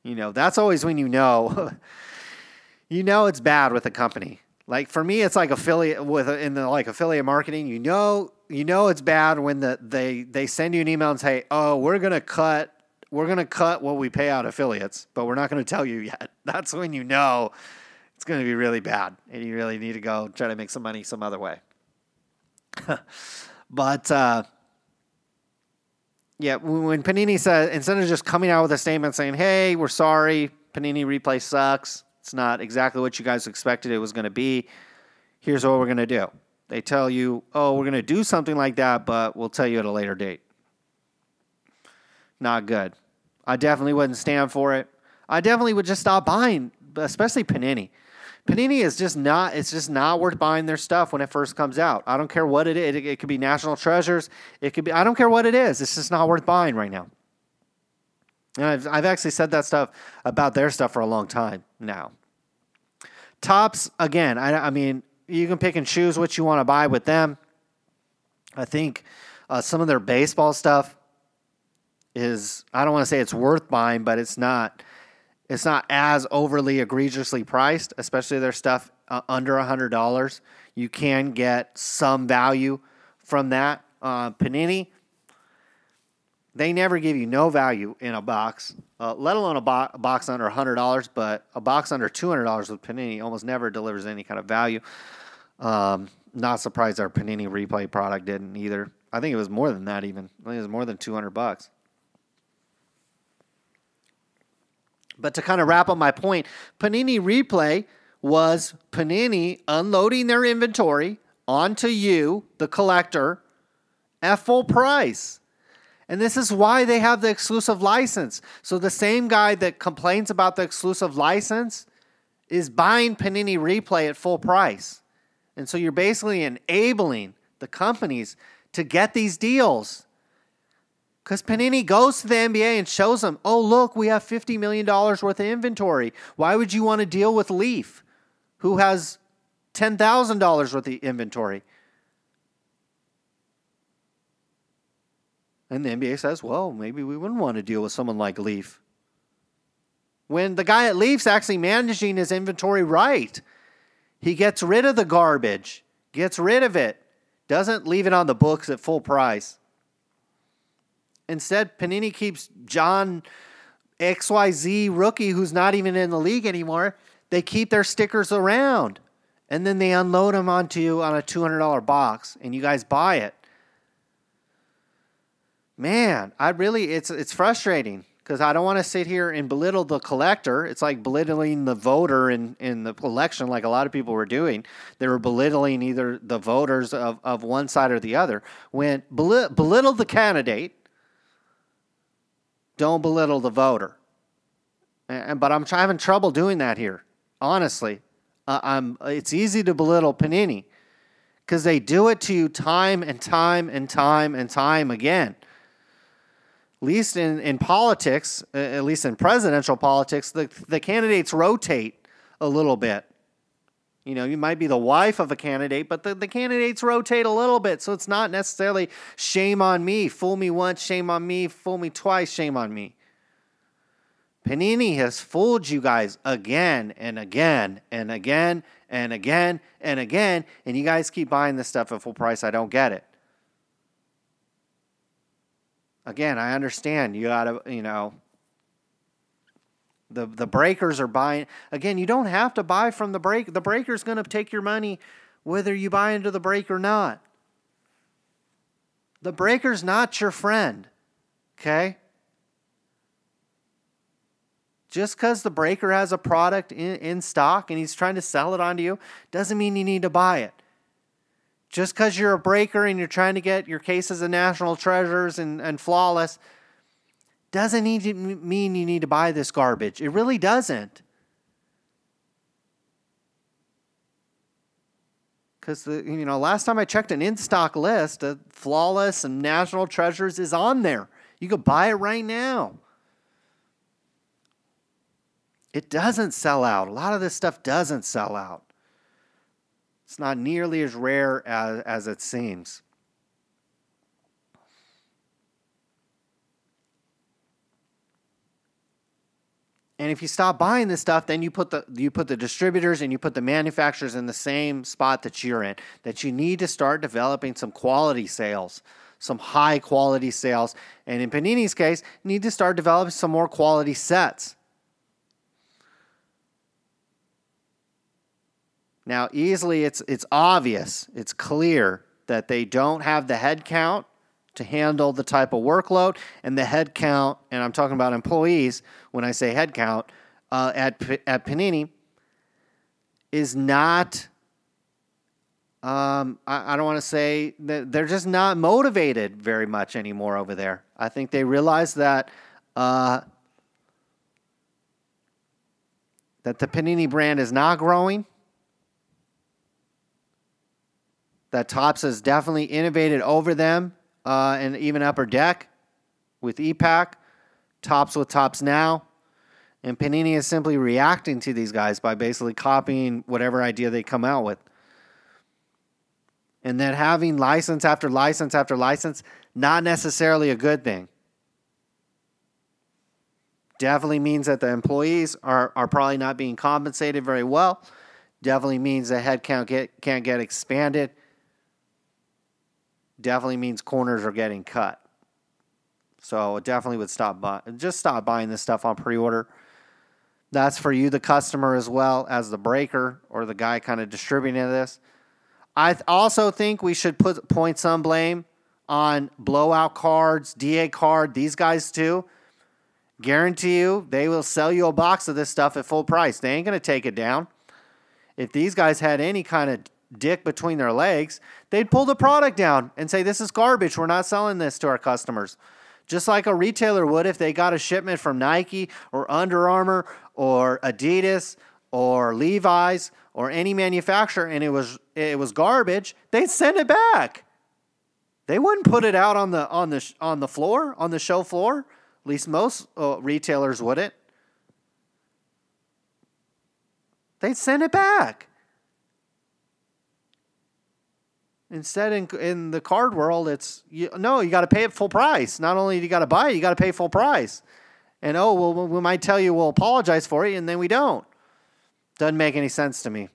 You know, that's always when you know, you know it's bad with a company. Like for me, it's like affiliate with in the like affiliate marketing. You know. You know it's bad when the, they, they send you an email and say, "Oh, we're gonna cut we're gonna cut what we pay out affiliates, but we're not gonna tell you yet." That's when you know it's gonna be really bad, and you really need to go try to make some money some other way. But uh, yeah, when Panini says, instead of just coming out with a statement saying, "Hey, we're sorry, Panini Replay sucks. It's not exactly what you guys expected it was gonna be. Here's what we're gonna do." They tell you, "Oh, we're going to do something like that, but we'll tell you at a later date." Not good. I definitely wouldn't stand for it. I definitely would just stop buying, especially Panini. Panini is just not, it's just not worth buying their stuff when it first comes out. I don't care what it is. It, it could be National Treasures. It could be, I don't care what it is. It's just not worth buying right now. And I've, I've actually said that stuff about their stuff for a long time now. Topps, again, I, I mean, you can pick and choose what you want to buy with them. I think uh, some of their baseball stuff is, I don't want to say it's worth buying, but it's not it's not as overly egregiously priced, especially their stuff uh, under one hundred dollars. You can get some value from that. Uh, Panini, they never give you no value in a box, uh, let alone a, bo- a box under one hundred dollars, but a box under two hundred dollars with Panini almost never delivers any kind of value. Um, not surprised our Panini Replay product didn't either. I think it was more than that even. I think it was more than two hundred bucks. But to kind of wrap up my point, Panini Replay was Panini unloading their inventory onto you, the collector, at full price. And this is why they have the exclusive license. So the same guy that complains about the exclusive license is buying Panini Replay at full price. And so you're basically enabling the companies to get these deals. Because Panini goes to the N B A and shows them, "Oh, look, we have fifty million dollars worth of inventory. Why would you want to deal with Leaf, who has ten thousand dollars worth of inventory?" And the N B A says, well, maybe we wouldn't want to deal with someone like Leaf. When the guy at Leaf's actually managing his inventory right, he gets rid of the garbage, gets rid of it, doesn't leave it on the books at full price. Instead, Panini keeps John X Y Z rookie who's not even in the league anymore. They keep their stickers around, and then they unload them onto you on a two hundred dollars box, and you guys buy it. Man, I really, it's it's frustrating because I don't want to sit here and belittle the collector. It's like belittling the voter in, in the election like a lot of people were doing. They were belittling either the voters of, of one side or the other. When belit- belittle the candidate, don't belittle the voter. And, but I'm having trouble doing that here, honestly. Uh, I'm, it's easy to belittle Panini because they do it to you time and time and time and time again. At least in, in politics, uh, at least in presidential politics, the, the candidates rotate a little bit. You know, you might be the wife of a candidate, but the, the candidates rotate a little bit. So it's not necessarily shame on me, fool me once, shame on me, fool me twice, shame on me. Panini has fooled you guys again and again and again and again and again, and you guys keep buying this stuff at full price. I don't get it. Again, I understand you gotta, you know, the the breakers are buying. Again, you don't have to buy from the break. The breaker's going to take your money whether you buy into the break or not. The breaker's not your friend, okay? Just because the breaker has a product in, in stock and he's trying to sell it onto you doesn't mean you need to buy it. Just because you're a breaker and you're trying to get your cases of National Treasures and, and Flawless doesn't need to mean you need to buy this garbage. It really doesn't. Because the you know last time I checked an in-stock list, uh, Flawless and National Treasures is on there. You could buy it right now. It doesn't sell out. A lot of this stuff doesn't sell out. It's not nearly as rare as, as it seems. And if you stop buying this stuff, then you put the you put the distributors and you put the manufacturers in the same spot that you're in, that you need to start developing some quality sales, some high quality sales. And in Panini's case, you need to start developing some more quality sets. Now, easily, it's it's obvious, it's clear that they don't have the headcount to handle the type of workload, and the headcount, and I'm talking about employees when I say headcount, uh, at at Panini is not, um, I, I don't want to say, that they're just not motivated very much anymore over there. I think they realize that uh, that the Panini brand is not growing. That Topps has definitely innovated over them, uh, and even Upper Deck with E PAC, Topps with Topps Now, and Panini is simply reacting to these guys by basically copying whatever idea they come out with. And then having license after license after license, not necessarily a good thing. Definitely means that the employees are, are probably not being compensated very well. Definitely means the headcount get, can't get expanded. Definitely means corners are getting cut. So it definitely would stop buying. Just stop buying this stuff on pre-order. That's for you, the customer, as well as the breaker or the guy kind of distributing this. I th- also think we should put point some blame on blowout cards, D A card, these guys too. Guarantee you they will sell you a box of this stuff at full price. They ain't going to take it down. If these guys had any kind of dick between their legs, they'd pull the product down and say, this is garbage. We're not selling this to our customers. Just like a retailer would if they got a shipment from Nike or Under Armour or Adidas or Levi's or any manufacturer and it was it was garbage, they'd send it back. They wouldn't put it out on the on the on the floor, on the show floor. At least most uh, retailers wouldn't. They'd send it back. Instead, in in the card world, it's, you, no, you got to pay it full price. Not only do you got to buy it, you got to pay full price. And, oh, well, we might tell you we'll apologize for you, and then we don't. Doesn't make any sense to me.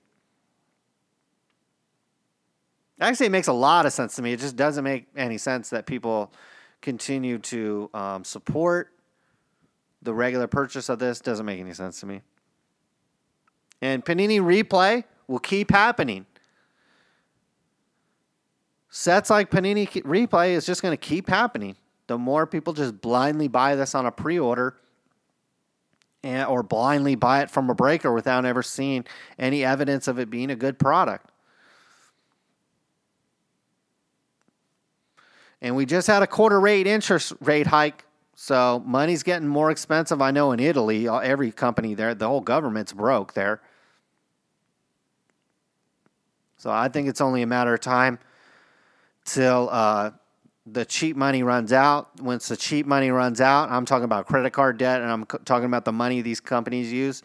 Actually, it makes a lot of sense to me. It just doesn't make any sense that people continue to um, support the regular purchase of this. Doesn't make any sense to me. And Panini Replay will keep happening. Sets like Panini Replay is just going to keep happening. The more people just blindly buy this on a pre-order and, or blindly buy it from a breaker without ever seeing any evidence of it being a good product. And we just had a quarter rate interest rate hike, so money's getting more expensive. I know in Italy, every company there, the whole government's broke there. So I think it's only a matter of time till uh, the cheap money runs out. Once the cheap money runs out, I'm talking about credit card debt, and I'm c- talking about the money these companies use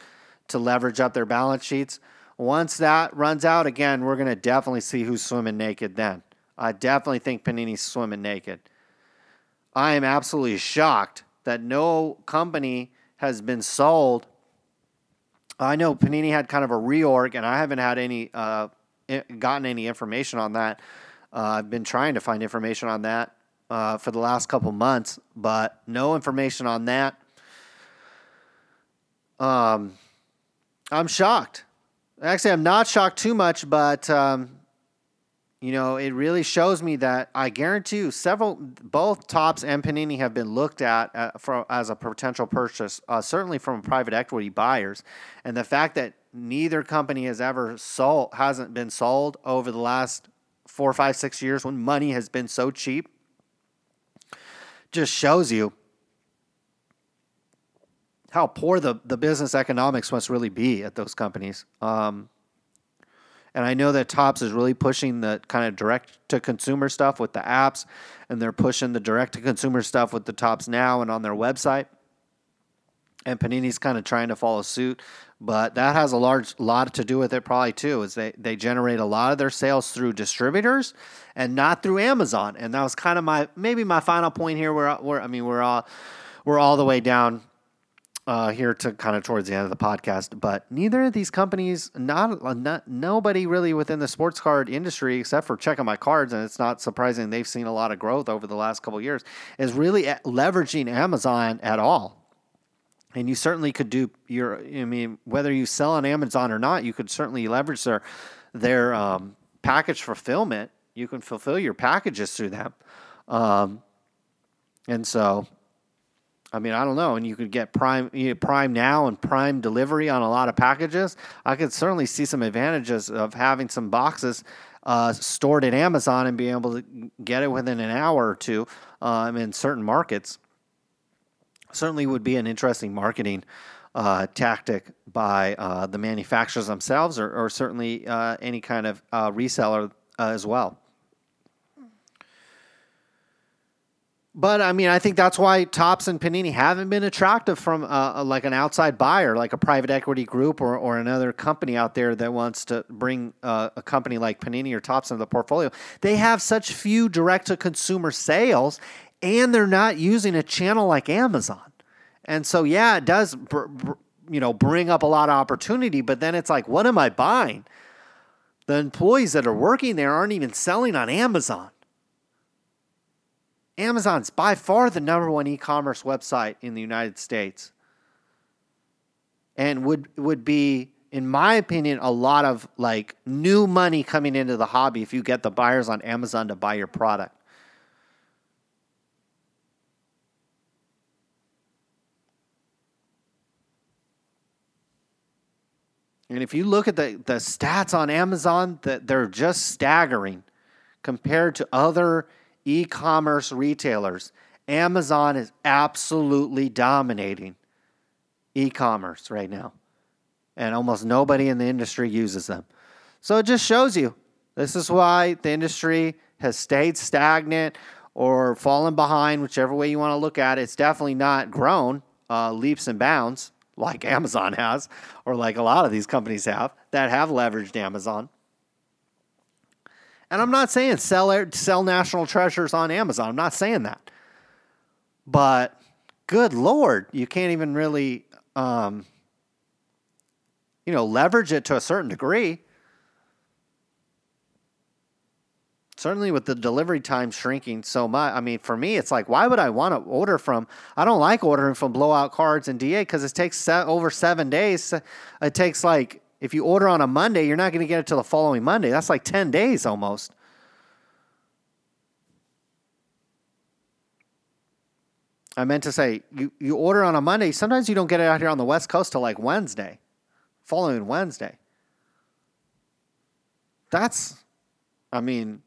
to leverage up their balance sheets. Once that runs out, again, we're going to definitely see who's swimming naked then. I definitely think Panini's swimming naked. I am absolutely shocked that no company has been sold. I know Panini had kind of a reorg, and I haven't had any uh, gotten any information on that. Uh, I've been trying to find information on that uh, for the last couple months, but no information on that. Um, I'm shocked. Actually, I'm not shocked too much, but... Um, You know, it really shows me that I guarantee you several, both Topps and Panini have been looked at uh, for, as a potential purchase, uh, certainly from private equity buyers. And the fact that neither company has ever sold, hasn't been sold over the last four, five, six years when money has been so cheap, just shows you how poor the, the business economics must really be at those companies. Um, And I know that Topps is really pushing the kind of direct-to-consumer stuff with the apps, and they're pushing the direct-to-consumer stuff with the Topps Now and on their website. And Panini's kind of trying to follow suit, but that has a large lot to do with it probably too, is they, they generate a lot of their sales through distributors and not through Amazon. And that was kind of my maybe my final point here. We're, we're I mean we're all we're all the way down. Uh, here to kind of towards the end of the podcast, but neither of these companies, not, not nobody really within the sports card industry, except for Checking My Cards, and it's not surprising they've seen a lot of growth over the last couple of years, is really leveraging Amazon at all. And you certainly could do your, I mean, whether you sell on Amazon or not, you could certainly leverage their their um, package fulfillment. You can fulfill your packages through them, um, and so. I mean, I don't know, and you could get Prime, you know, Prime Now and Prime Delivery on a lot of packages. I could certainly see some advantages of having some boxes uh, stored at Amazon and being able to get it within an hour or two um, in certain markets. Certainly would be an interesting marketing uh, tactic by uh, the manufacturers themselves, or, or certainly uh, any kind of uh, reseller uh, as well. But, I mean, I think that's why Topps and Panini haven't been attractive from uh, like an outside buyer, like a private equity group or, or another company out there that wants to bring uh, a company like Panini or Topps into the portfolio. They have such few direct-to-consumer sales, and they're not using a channel like Amazon. And so, yeah, it does br- br- you know, bring up a lot of opportunity, but then it's like, what am I buying? The employees that are working there aren't even selling on Amazon. Amazon's by far the number one e-commerce website in the United States, and would would be, in my opinion, a lot of like new money coming into the hobby if you get the buyers on Amazon to buy your product. And if you look at the, the stats on Amazon, that they're just staggering compared to other e-commerce retailers. Amazon is absolutely dominating e-commerce right now, and almost nobody in the industry uses them. So it just shows you, this is why the industry has stayed stagnant or fallen behind, whichever way you want to look at it. It's definitely not grown uh, leaps and bounds like Amazon has, or like a lot of these companies have that have leveraged Amazon. And I'm not saying sell sell National Treasures on Amazon. I'm not saying that. But good Lord, you can't even really, um, you know, leverage it to a certain degree. Certainly with the delivery time shrinking so much. I mean, for me, it's like, why would I want to order from, I don't like ordering from Blowout Cards and D A because it takes se- over seven days. It takes like, if you order on a Monday, you're not going to get it till the following Monday. That's like ten days almost. I meant to say, you, you order on a Monday, sometimes you don't get it out here on the West Coast till like Wednesday, following Wednesday. That's, I mean...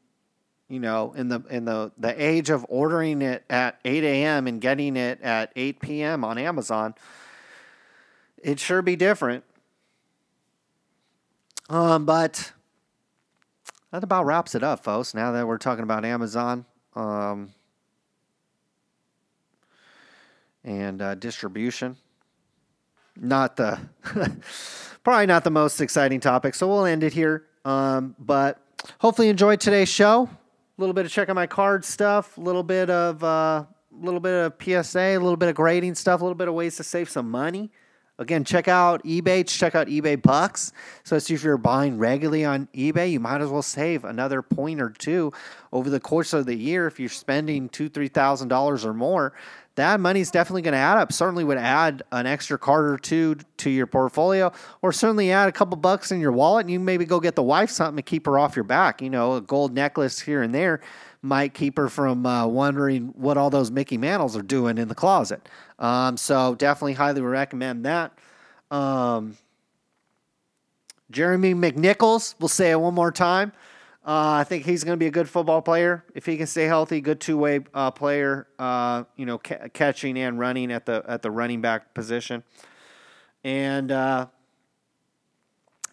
You know, in the in the, the age of ordering it at eight a.m. and getting it at eight p.m. on Amazon, it'd sure be different. Um, but that about wraps it up, folks, now that we're talking about Amazon um, and uh, distribution. Not the, probably not the most exciting topic, so we'll end it here. Um, but hopefully you enjoyed today's show. A little bit of checking my card stuff, a little bit of uh, little bit of P S A, a little bit of grading stuff, a little bit of ways to save some money. Again, check out eBay. Check out eBay Bucks. So if you're buying regularly on eBay, you might as well save another point or two over the course of the year. If you're spending two, three thousand dollars or more, that money's definitely going to add up. Certainly would add an extra card or two to your portfolio, or certainly add a couple bucks in your wallet, and you maybe go get the wife something to keep her off your back. You know, a gold necklace here and there might keep her from uh, wondering what all those Mickey Mantles are doing in the closet. Um, so definitely highly recommend that. Um, Jeremy McNichols, we'll say it one more time. Uh, I think he's going to be a good football player if he can stay healthy. Good two-way uh, player, uh, you know, ca- catching and running at the at the running back position. And uh,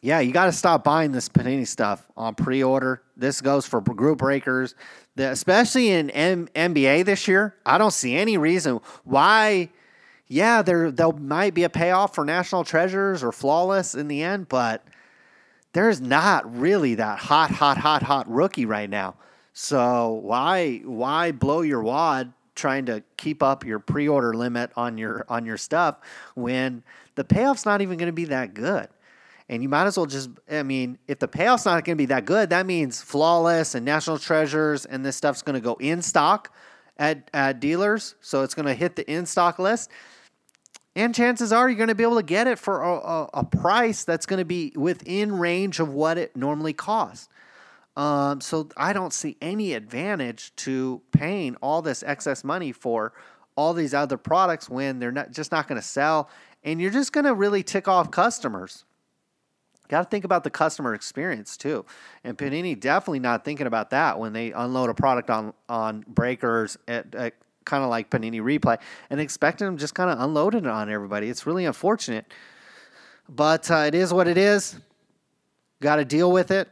yeah, you got to stop buying this Panini stuff on pre-order. This goes for group breakers, the, especially in M- N B A this year. I don't see any reason why. Yeah, there there might be a payoff for National Treasures or Flawless in the end, but there's not really that hot, hot, hot, hot rookie right now. So why why blow your wad trying to keep up your pre-order limit on your on your stuff when the payoff's not even going to be that good? And you might as well just, I mean, if the payoff's not going to be that good, that means Flawless and National Treasures and this stuff's going to go in stock at, at dealers. So it's going to hit the in-stock list. And chances are you're going to be able to get it for a, a, a price that's going to be within range of what it normally costs. Um, so I don't see any advantage to paying all this excess money for all these other products when they're not just not going to sell. And you're just going to really tick off customers. Got to think about the customer experience too. And Panini definitely not thinking about that when they unload a product on, on breakers at, at kind of like Panini Replay, and expecting them just kind of unloading it on everybody. It's really unfortunate, but uh, it is what it is. Got to deal with it.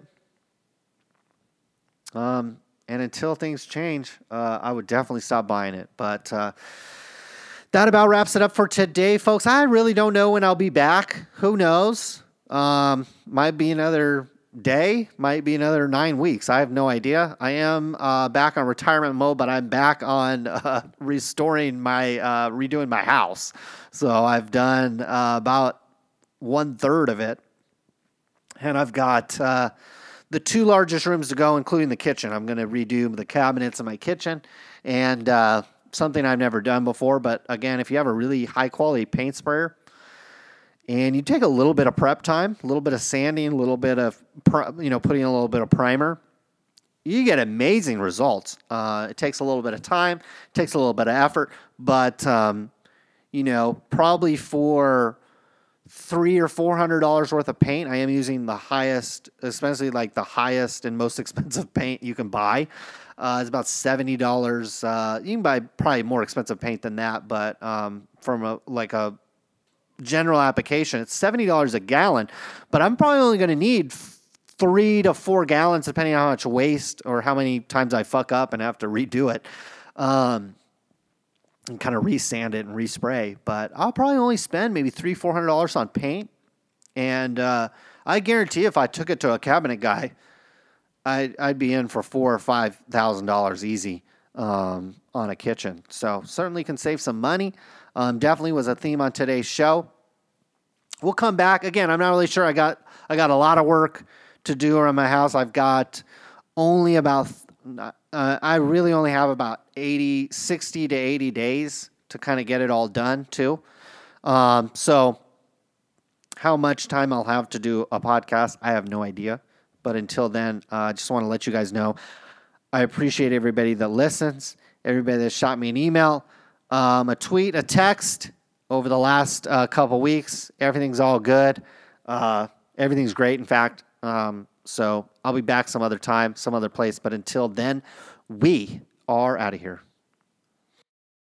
Um, and until things change, uh, I would definitely stop buying it. But uh, that about wraps it up for today, folks. I really don't know when I'll be back. Who knows? Um, might be another day, might be another nine weeks. I have no idea. I am uh, back on retirement mode, but I'm back on uh, restoring my, uh, redoing my house. So I've done uh, about one third of it. And I've got uh, the two largest rooms to go, including the kitchen. I'm going to redo the cabinets in my kitchen and uh, something I've never done before. But again, if you have a really high quality paint sprayer, and you take a little bit of prep time, a little bit of sanding, a little bit of, you know, putting a little bit of primer, you get amazing results. Uh, it takes a little bit of time, it takes a little bit of effort, but, um, you know, probably for three or four hundred dollars worth of paint, I am using the highest, especially like the highest and most expensive paint you can buy. Uh, it's about seventy dollars. Uh, you can buy probably more expensive paint than that, but um, from a, like a, general application, it's seventy dollars a gallon, but I'm probably only going to need three to four gallons, depending on how much waste or how many times I fuck up and have to redo it, um, and kind of re-sand it and respray. But I'll probably only spend maybe three, four hundred dollars on paint, and uh, I guarantee if I took it to a cabinet guy, I'd, I'd be in for four or five thousand dollars easy um, on a kitchen. So certainly can save some money. Um, definitely was a theme on today's show. We'll come back again. I'm not really sure. I got I got a lot of work to do around my house. I've got only about uh, I really only have about eighty, sixty to eighty days to kind of get it all done too. Um, so how much time I'll have to do a podcast, I have no idea. But until then, uh, I just want to let you guys know I appreciate everybody that listens, everybody that shot me an email, um, a tweet, a text over the last uh, couple weeks. Everything's all good. Uh, everything's great, in fact. Um, so I'll be back some other time, some other place. But until then, we are out of here.